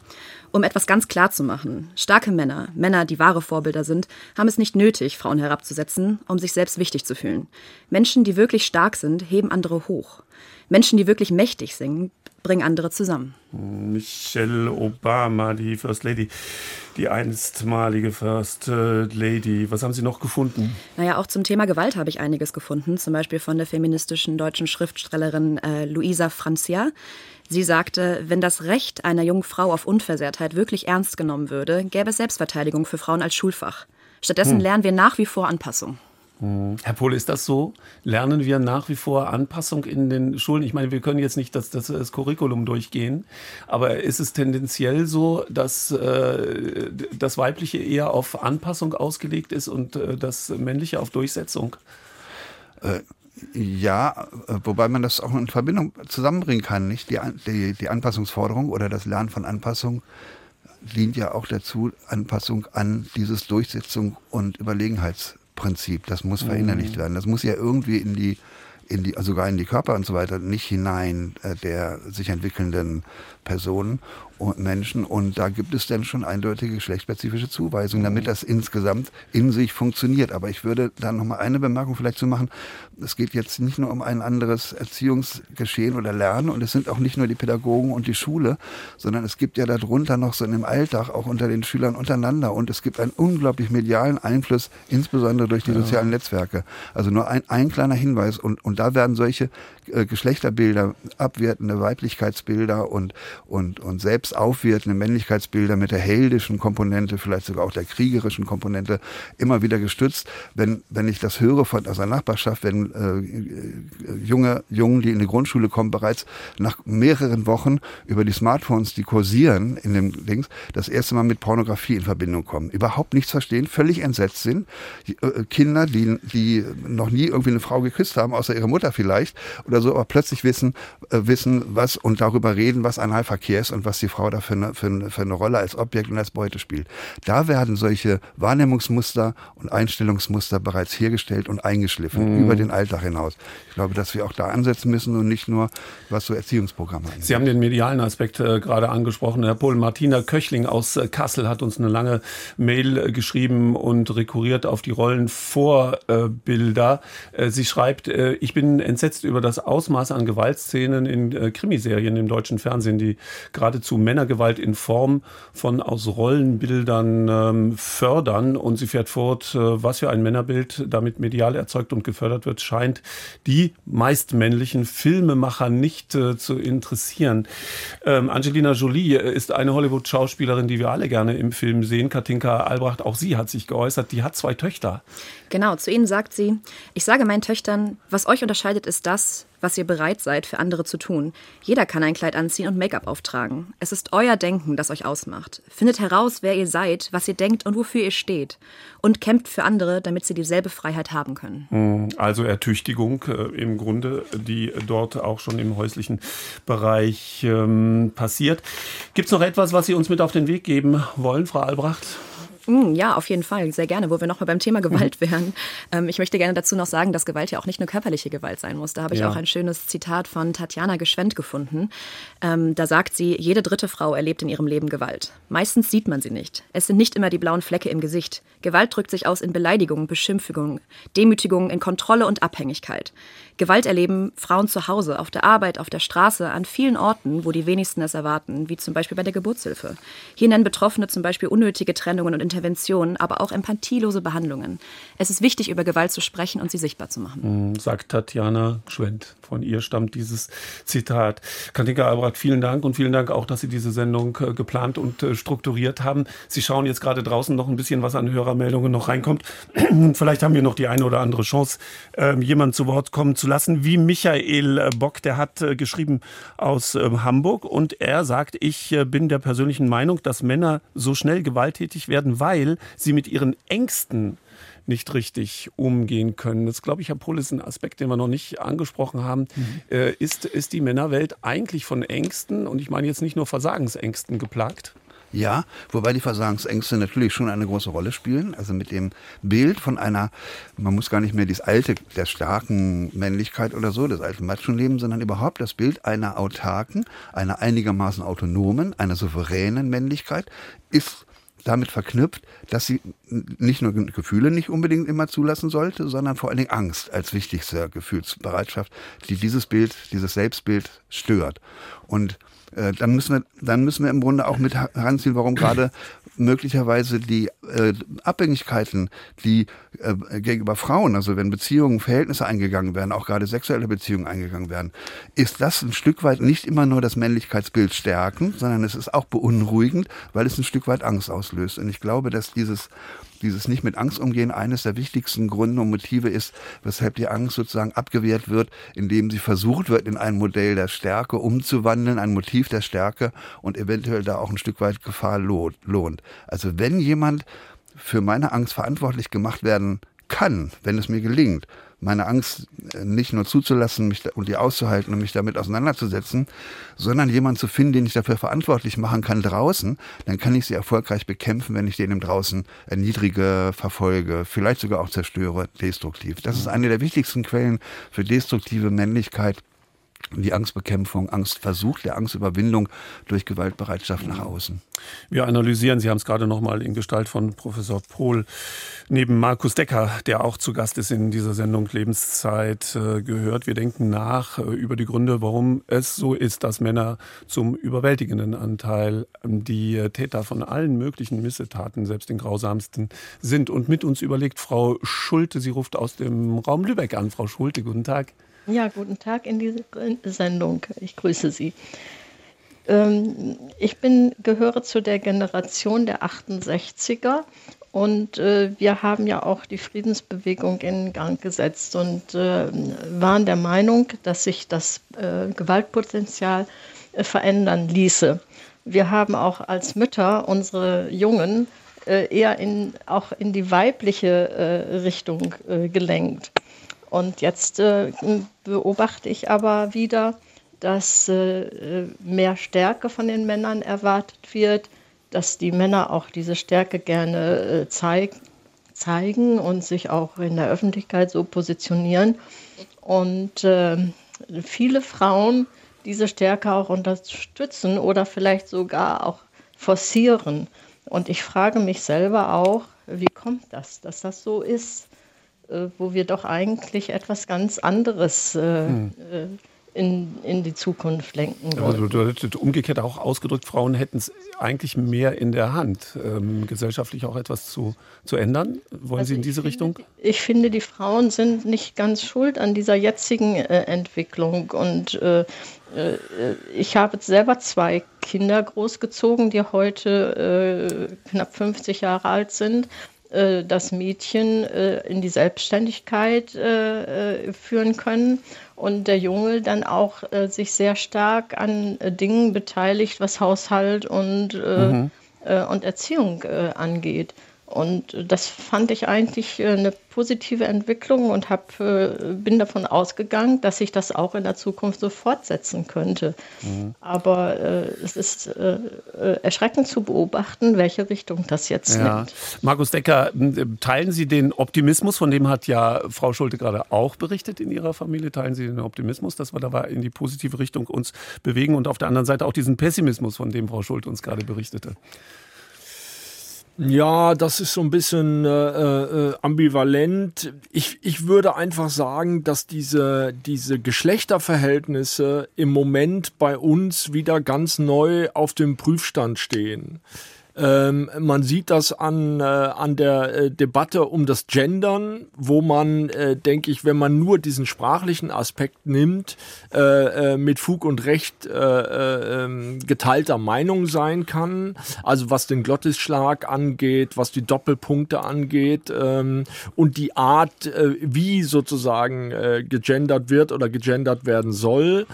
Um etwas ganz klar zu machen, starke Männer, die wahre Vorbilder sind, haben es nicht nötig, Frauen herabzusetzen, um sich selbst wichtig zu fühlen. Menschen, die wirklich stark sind, heben andere hoch. Menschen, die wirklich mächtig sind, bringen andere zusammen. Michelle Obama, die First Lady, die einstmalige First Lady. Was haben Sie noch gefunden? Naja, auch zum Thema Gewalt habe ich einiges gefunden. Zum Beispiel von der feministischen deutschen Schriftstellerin Luisa Francia. Sie sagte, wenn das Recht einer jungen Frau auf Unversehrtheit wirklich ernst genommen würde, gäbe es Selbstverteidigung für Frauen als Schulfach. Stattdessen lernen wir nach wie vor Anpassung. Herr Pohl, ist das so? Lernen wir nach wie vor Anpassung in den Schulen? Ich meine, wir können jetzt nicht das Curriculum durchgehen, aber ist es tendenziell so, dass das Weibliche eher auf Anpassung ausgelegt ist und das Männliche auf Durchsetzung? Ja, wobei man das auch in Verbindung zusammenbringen kann, nicht? Die Anpassungsforderung oder das Lernen von Anpassung dient ja auch dazu, Anpassung an dieses Durchsetzung- und Überlegenheitsprinzip, das muss verinnerlicht werden. Das muss ja irgendwie sogar in die Körper und so weiter, nicht hinein der sich entwickelnden Personen und Menschen. Und da gibt es dann schon eindeutige geschlechtsspezifische Zuweisungen, damit das insgesamt in sich funktioniert. Aber ich würde da nochmal eine Bemerkung vielleicht zu machen. Es geht jetzt nicht nur um ein anderes Erziehungsgeschehen oder Lernen und es sind auch nicht nur die Pädagogen und die Schule, sondern es gibt ja darunter noch so im Alltag auch unter den Schülern untereinander und es gibt einen unglaublich medialen Einfluss, insbesondere durch die sozialen Netzwerke. Also nur ein kleiner Hinweis und da werden solche Geschlechterbilder, abwertende Weiblichkeitsbilder und selbst aufwertende Männlichkeitsbilder mit der heldischen Komponente, vielleicht sogar auch der kriegerischen Komponente, immer wieder gestützt. Wenn ich das höre aus der Nachbarschaft, wenn Jungen, die in die Grundschule kommen, bereits nach mehreren Wochen über die Smartphones, die kursieren in dem Dings, das erste Mal mit Pornografie in Verbindung kommen, überhaupt nichts verstehen, völlig entsetzt sind. Kinder, die noch nie irgendwie eine Frau geküsst haben, außer ihre Mutter vielleicht, oder so, aber plötzlich wissen was und darüber reden, was Analverkehr ist und was die Frau da für eine Rolle als Objekt und als Beute spielt. Da werden solche Wahrnehmungsmuster und Einstellungsmuster bereits hergestellt und eingeschliffen über den Alltag hinaus. Ich glaube, dass wir auch da ansetzen müssen und nicht nur, was so Erziehungsprogramme angeht. Sie haben den medialen Aspekt gerade angesprochen, Herr Pohl. Martina Köchling aus Kassel hat uns eine lange Mail geschrieben und rekurriert auf die Rollenvorbilder. Sie schreibt, ich bin entsetzt über das Ausmaß an Gewaltszenen in Krimiserien im deutschen Fernsehen, die geradezu Männergewalt in Form von aus Rollenbildern fördern. Und sie fährt fort, was für ein Männerbild damit medial erzeugt und gefördert wird, scheint die meist männlichen Filmemacher nicht zu interessieren. Angelina Jolie ist eine Hollywood-Schauspielerin, die wir alle gerne im Film sehen. Katinka Albracht, auch sie hat sich geäußert, die hat 2 Töchter. Genau, zu ihnen sagt sie, ich sage meinen Töchtern, was euch unterscheidet, ist das, was ihr bereit seid, für andere zu tun. Jeder kann ein Kleid anziehen und Make-up auftragen. Es ist euer Denken, das euch ausmacht. Findet heraus, wer ihr seid, was ihr denkt und wofür ihr steht. Und kämpft für andere, damit sie dieselbe Freiheit haben können. Also Ertüchtigung im Grunde, die dort auch schon im häuslichen Bereich passiert. Gibt es noch etwas, was Sie uns mit auf den Weg geben wollen, Frau Albracht? Ja, auf jeden Fall. Sehr gerne, wo wir nochmal beim Thema Gewalt wären. Ich möchte gerne dazu noch sagen, dass Gewalt ja auch nicht nur körperliche Gewalt sein muss. Da habe ich auch ein schönes Zitat von Tatjana Geschwendt gefunden. Da sagt sie, jede dritte Frau erlebt in ihrem Leben Gewalt. Meistens sieht man sie nicht. Es sind nicht immer die blauen Flecke im Gesicht. Gewalt drückt sich aus in Beleidigungen, Beschimpfungen, Demütigungen, in Kontrolle und Abhängigkeit. Gewalt erleben Frauen zu Hause, auf der Arbeit, auf der Straße, an vielen Orten, wo die wenigsten es erwarten, wie zum Beispiel bei der Geburtshilfe. Hier nennen Betroffene zum Beispiel unnötige Trennungen und Interventionen, aber auch empathielose Behandlungen. Es ist wichtig, über Gewalt zu sprechen und sie sichtbar zu machen. Sagt Tatjana Geschwendt. Von ihr stammt dieses Zitat. Katinka Albracht, vielen Dank und vielen Dank auch, dass Sie diese Sendung geplant und strukturiert haben. Sie schauen jetzt gerade draußen noch ein bisschen, was an Hörermeldungen noch reinkommt. Vielleicht haben wir noch die eine oder andere Chance, jemanden zu Wort kommen zu lassen, wie Michael Bock, der hat geschrieben aus Hamburg und er sagt, ich bin der persönlichen Meinung, dass Männer so schnell gewalttätig werden, weil sie mit ihren Ängsten nicht richtig umgehen können. Das, glaube ich, Herr Pohl, ist ein Aspekt, den wir noch nicht angesprochen haben. Ist die Männerwelt eigentlich von Ängsten, und ich meine jetzt nicht nur Versagensängsten, geplagt? Ja, wobei die Versagensängste natürlich schon eine große Rolle spielen. Also mit dem Bild von einer, man muss gar nicht mehr das alte, der starken Männlichkeit oder so, das alte Matschenleben, sondern überhaupt das Bild einer autarken, einer einigermaßen autonomen, einer souveränen Männlichkeit ist damit verknüpft, dass sie nicht nur Gefühle nicht unbedingt immer zulassen sollte, sondern vor allen Dingen Angst als wichtigste Gefühlsbereitschaft, die dieses Bild, dieses Selbstbild stört. Und dann müssen wir im Grunde auch mit heranziehen, warum gerade möglicherweise die Abhängigkeiten, die gegenüber Frauen, also wenn Beziehungen, Verhältnisse eingegangen werden, auch gerade sexuelle Beziehungen eingegangen werden, ist das ein Stück weit nicht immer nur das Männlichkeitsbild stärkend, sondern es ist auch beunruhigend, weil es ein Stück weit Angst auslöst. Und ich glaube, dass dieses nicht mit Angst umgehen eines der wichtigsten Gründe und Motive ist, weshalb die Angst sozusagen abgewehrt wird, indem sie versucht wird, in ein Modell der Stärke umzuwandeln, ein Motiv der Stärke und eventuell da auch ein Stück weit Gefahr lohnt. Also wenn jemand für meine Angst verantwortlich gemacht werden kann, wenn es mir gelingt, meine Angst nicht nur zuzulassen und die auszuhalten und mich damit auseinanderzusetzen, sondern jemanden zu finden, den ich dafür verantwortlich machen kann draußen, dann kann ich sie erfolgreich bekämpfen, wenn ich den im Draußen erniedrige, verfolge, vielleicht sogar auch zerstöre, destruktiv. Das ist eine der wichtigsten Quellen für destruktive Männlichkeit. Die Angstbekämpfung, Angstversuch der Angstüberwindung durch Gewaltbereitschaft nach außen. Wir analysieren, Sie haben es gerade nochmal in Gestalt von Professor Pohl, neben Markus Decker, der auch zu Gast ist in dieser Sendung Lebenszeit, gehört. Wir denken nach über die Gründe, warum es so ist, dass Männer zum überwältigenden Anteil die Täter von allen möglichen Missetaten, selbst den grausamsten, sind. Und mit uns überlegt Frau Schulte, sie ruft aus dem Raum Lübeck an. Frau Schulte, guten Tag. Ja, guten Tag in diese Sendung. Ich grüße Sie. Ich gehöre zu der Generation der 68er und wir haben ja auch die Friedensbewegung in Gang gesetzt und waren der Meinung, dass sich das Gewaltpotenzial verändern ließe. Wir haben auch als Mütter unsere Jungen eher auch in die weibliche Richtung gelenkt. Und jetzt beobachte ich aber wieder, dass mehr Stärke von den Männern erwartet wird, dass die Männer auch diese Stärke gerne zeigen und sich auch in der Öffentlichkeit so positionieren. Und viele Frauen diese Stärke auch unterstützen oder vielleicht sogar auch forcieren. Und ich frage mich selber auch, wie kommt das, dass das so ist? Wo wir doch eigentlich etwas ganz anderes in die Zukunft lenken wollen. Also umgekehrt auch ausgedrückt, Frauen hätten es eigentlich mehr in der Hand, gesellschaftlich auch etwas zu ändern. Wollen Sie in diese Richtung? Ich finde, die Frauen sind nicht ganz schuld an dieser jetzigen Entwicklung. Und ich habe selber 2 Kinder großgezogen, die heute knapp 50 Jahre alt sind. das Mädchen in die Selbstständigkeit führen können und der Junge dann auch sich sehr stark an Dingen beteiligt, was Haushalt und Erziehung angeht. Und das fand ich eigentlich eine positive Entwicklung und bin davon ausgegangen, dass sich das auch in der Zukunft so fortsetzen könnte. Mhm. Aber es ist erschreckend zu beobachten, welche Richtung das jetzt nimmt. Markus Decker, teilen Sie den Optimismus, von dem hat ja Frau Schulte gerade auch berichtet in ihrer Familie, teilen Sie den Optimismus, dass wir da in die positive Richtung uns bewegen und auf der anderen Seite auch diesen Pessimismus, von dem Frau Schulte uns gerade berichtete? Ja, das ist so ein bisschen ambivalent. Ich würde einfach sagen, dass diese Geschlechterverhältnisse im Moment bei uns wieder ganz neu auf dem Prüfstand stehen. Man sieht das an der Debatte um das Gendern, wo man, denke ich, wenn man nur diesen sprachlichen Aspekt nimmt, mit Fug und Recht geteilter Meinung sein kann. Also was den Glottisschlag angeht, was die Doppelpunkte angeht und die Art, wie sozusagen gegendert wird oder gegendert werden soll.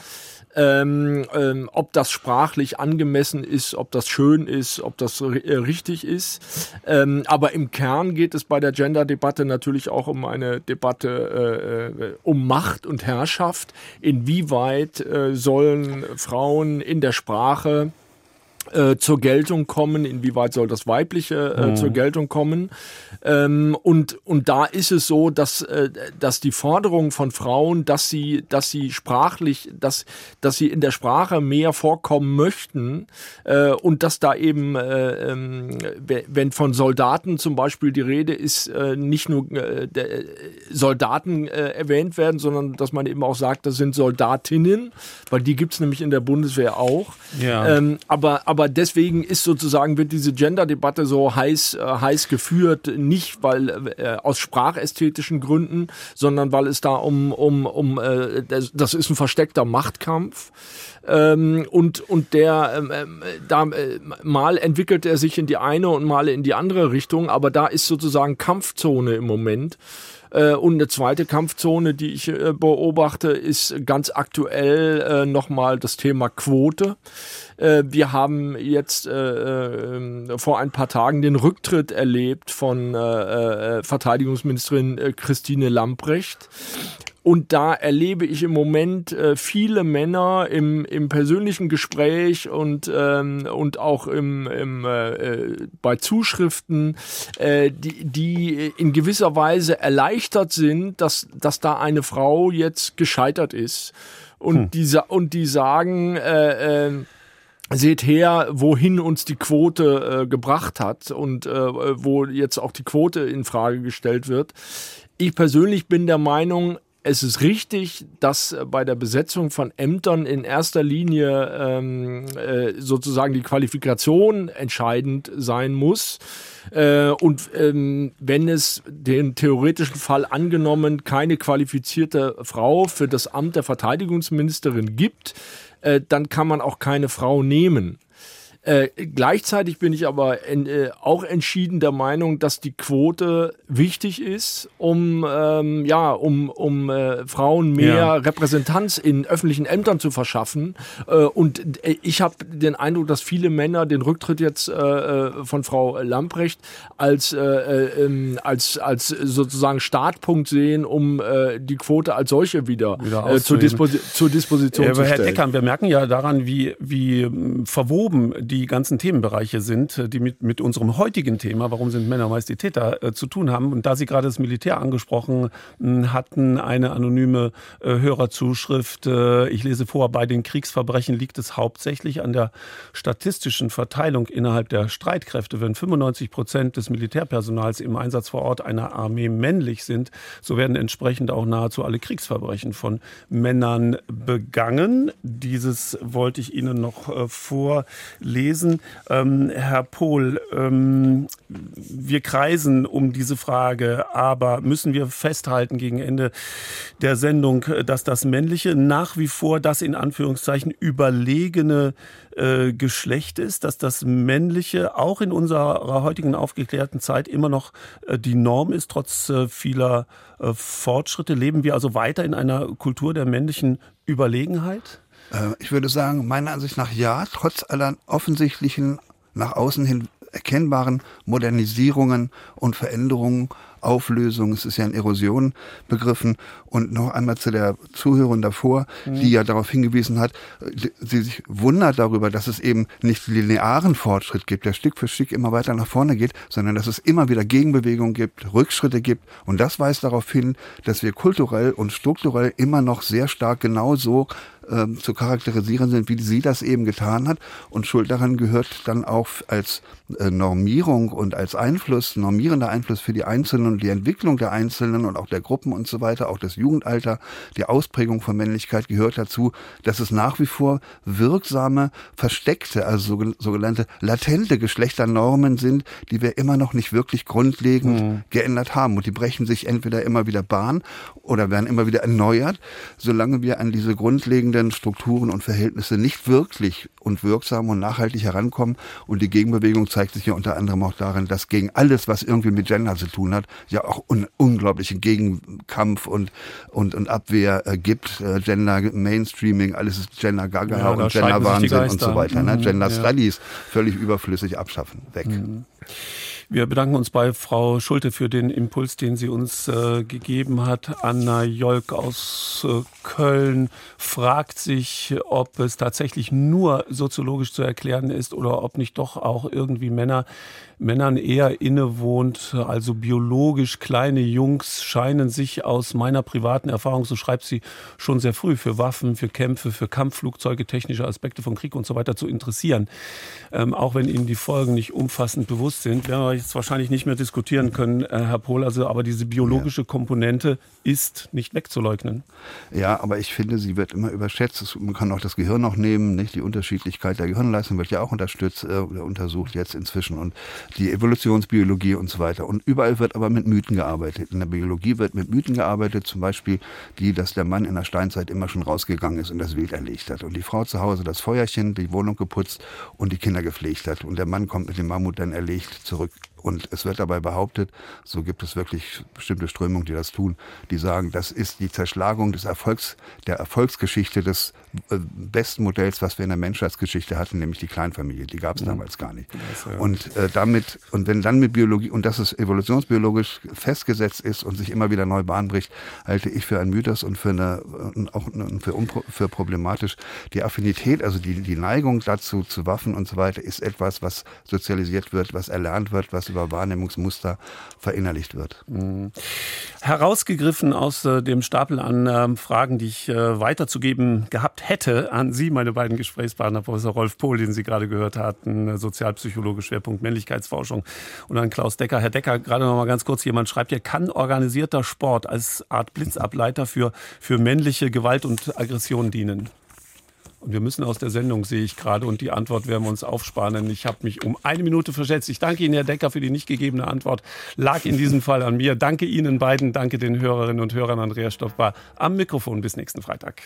Ob das sprachlich angemessen ist, ob das schön ist, ob das richtig ist. Aber im Kern geht es bei der Gender-Debatte natürlich auch um eine Debatte um Macht und Herrschaft. Inwieweit sollen Frauen in der Sprache zur Geltung kommen, inwieweit soll das Weibliche zur Geltung kommen. Und da ist es so, dass die Forderung von Frauen, dass sie in der Sprache mehr vorkommen möchten und dass da eben, wenn von Soldaten zum Beispiel die Rede ist, nicht nur Soldaten erwähnt werden, sondern dass man eben auch sagt, das sind Soldatinnen, weil die gibt es nämlich in der Bundeswehr auch. Ja. Aber deswegen ist sozusagen, wird diese Gender-Debatte so heiß geführt, nicht weil aus sprachästhetischen Gründen, sondern weil es da um das ist ein versteckter Machtkampf. Und der mal entwickelt er sich in die eine und mal in die andere Richtung, aber da ist sozusagen Kampfzone im Moment. Und eine zweite Kampfzone, die ich beobachte, ist ganz aktuell nochmal das Thema Quote. Wir haben jetzt vor ein paar Tagen den Rücktritt erlebt von Verteidigungsministerin Christine Lambrecht. Und da erlebe ich im Moment viele Männer im persönlichen Gespräch und auch bei Zuschriften, die in gewisser Weise erleichtert sind, dass da eine Frau jetzt gescheitert ist. Und die sagen, seht her, wohin uns die Quote gebracht hat und wo jetzt auch die Quote in Frage gestellt wird. Ich persönlich bin der Meinung, es ist richtig, dass bei der Besetzung von Ämtern in erster Linie sozusagen die Qualifikation entscheidend sein muss. Und wenn es den theoretischen Fall angenommen keine qualifizierte Frau für das Amt der Verteidigungsministerin gibt, dann kann man auch keine Frau nehmen. Gleichzeitig bin ich aber auch entschieden der Meinung, dass die Quote wichtig ist, um Frauen mehr Repräsentanz in öffentlichen Ämtern zu verschaffen. Und ich habe den Eindruck, dass viele Männer den Rücktritt jetzt von Frau Lambrecht als sozusagen Startpunkt sehen, um die Quote als solche wieder zur Disposition zu stellen. Herr Decker, wir merken ja daran, wie verwoben die ganzen Themenbereiche sind, die mit unserem heutigen Thema, warum sind Männer meist die Täter, zu tun haben. Und da Sie gerade das Militär angesprochen hatten, eine anonyme Hörerzuschrift, ich lese vor, bei den Kriegsverbrechen liegt es hauptsächlich an der statistischen Verteilung innerhalb der Streitkräfte. Wenn 95% des Militärpersonals im Einsatz vor Ort einer Armee männlich sind, so werden entsprechend auch nahezu alle Kriegsverbrechen von Männern begangen. Dieses wollte ich Ihnen noch vorlesen. gelesen. Herr Pohl, wir kreisen um diese Frage, aber müssen wir festhalten gegen Ende der Sendung, dass das männliche nach wie vor das in Anführungszeichen überlegene Geschlecht ist, dass das männliche auch in unserer heutigen aufgeklärten Zeit immer noch die Norm ist, trotz vieler Fortschritte? Leben wir also weiter in einer Kultur der männlichen Überlegenheit? Ich würde sagen, meiner Ansicht nach ja, trotz aller offensichtlichen, nach außen hin erkennbaren Modernisierungen und Veränderungen, Auflösung, es ist ja in Erosion begriffen. Und noch einmal zu der Zuhörerin davor, die ja darauf hingewiesen hat, sie sich wundert darüber, dass es eben nicht linearen Fortschritt gibt, der Stück für Stück immer weiter nach vorne geht, sondern dass es immer wieder Gegenbewegungen gibt, Rückschritte gibt. Und das weist darauf hin, dass wir kulturell und strukturell immer noch sehr stark genauso zu charakterisieren sind, wie sie das eben getan hat. Und Schuld daran gehört dann auch als Normierung und als Einfluss, normierender Einfluss für die Einzelnen und die Entwicklung der Einzelnen und auch der Gruppen und so weiter, auch das Jugendalter, die Ausprägung von Männlichkeit gehört dazu, dass es nach wie vor wirksame, versteckte, also sogenannte latente Geschlechternormen sind, die wir immer noch nicht wirklich grundlegend geändert haben. Und die brechen sich entweder immer wieder Bahn oder werden immer wieder erneuert, solange wir an diese grundlegenden Strukturen und Verhältnisse nicht wirklich und wirksam und nachhaltig herankommen. Und die Gegenbewegung zeigt sich ja unter anderem auch darin, dass gegen alles, was irgendwie mit Gender zu tun hat, ja auch unglaublichen Gegenkampf und Abwehr gibt. Gender Mainstreaming, alles ist Gender Gaga und Gender Wahnsinn und so weiter. Ne? Gender Studies völlig überflüssig abschaffen, weg. Wir bedanken uns bei Frau Schulte für den Impuls, den sie uns gegeben hat. Anna Jolk aus Köln fragt sich, ob es tatsächlich nur soziologisch zu erklären ist oder ob nicht doch auch irgendwie Männern eher innewohnt, also biologisch. Kleine Jungs scheinen sich aus meiner privaten Erfahrung, so schreibt sie, schon sehr früh für Waffen, für Kämpfe, für Kampfflugzeuge, technische Aspekte von Krieg und so weiter zu interessieren. Auch wenn ihnen die Folgen nicht umfassend bewusst sind, werden wir jetzt wahrscheinlich nicht mehr diskutieren können, Herr Pohl. Also, aber diese biologische Komponente ist nicht wegzuleugnen. Ja, aber ich finde, sie wird immer überschätzt. Man kann auch das Gehirn noch nehmen, nicht? Die Unterschiedlichkeit der Gehirnleistung wird ja auch untersucht jetzt inzwischen. Und die Evolutionsbiologie und so weiter. Und überall wird aber mit Mythen gearbeitet. In der Biologie wird mit Mythen gearbeitet, zum Beispiel die, dass der Mann in der Steinzeit immer schon rausgegangen ist und das Wild erlegt hat. Und die Frau zu Hause das Feuerchen, die Wohnung geputzt und die Kinder gepflegt hat. Und der Mann kommt mit dem Mammut dann erlegt zurück. Und es wird dabei behauptet, so gibt es wirklich bestimmte Strömungen, die das tun, die sagen, das ist die Zerschlagung des der Erfolgsgeschichte des besten Modells, was wir in der Menschheitsgeschichte hatten, nämlich die Kleinfamilie. Die gab es damals gar nicht. Und wenn dann mit Biologie, und dass es evolutionsbiologisch festgesetzt ist und sich immer wieder neu Bahn bricht, halte ich für einen Mythos und für problematisch. Die Affinität, also die Neigung dazu zu Waffen und so weiter, ist etwas, was sozialisiert wird, was erlernt wird, was über Wahrnehmungsmuster verinnerlicht wird. Herausgegriffen aus dem Stapel an Fragen, die ich weiterzugeben gehabt hätte an Sie, meine beiden Gesprächspartner, Professor Rolf Pohl, den Sie gerade gehört hatten, Sozialpsychologe, Schwerpunkt Männlichkeitsforschung, und an Klaus Decker. Herr Decker, gerade noch mal ganz kurz, jemand schreibt hier, kann organisierter Sport als Art Blitzableiter für männliche Gewalt und Aggression dienen? Und wir müssen aus der Sendung, sehe ich gerade, und die Antwort werden wir uns aufsparen, denn ich habe mich um eine Minute verschätzt. Ich danke Ihnen, Herr Decker, für die nicht gegebene Antwort. Lag in diesem Fall an mir. Danke Ihnen beiden, danke den Hörerinnen und Hörern. Andreas Stopp war am Mikrofon. Bis nächsten Freitag.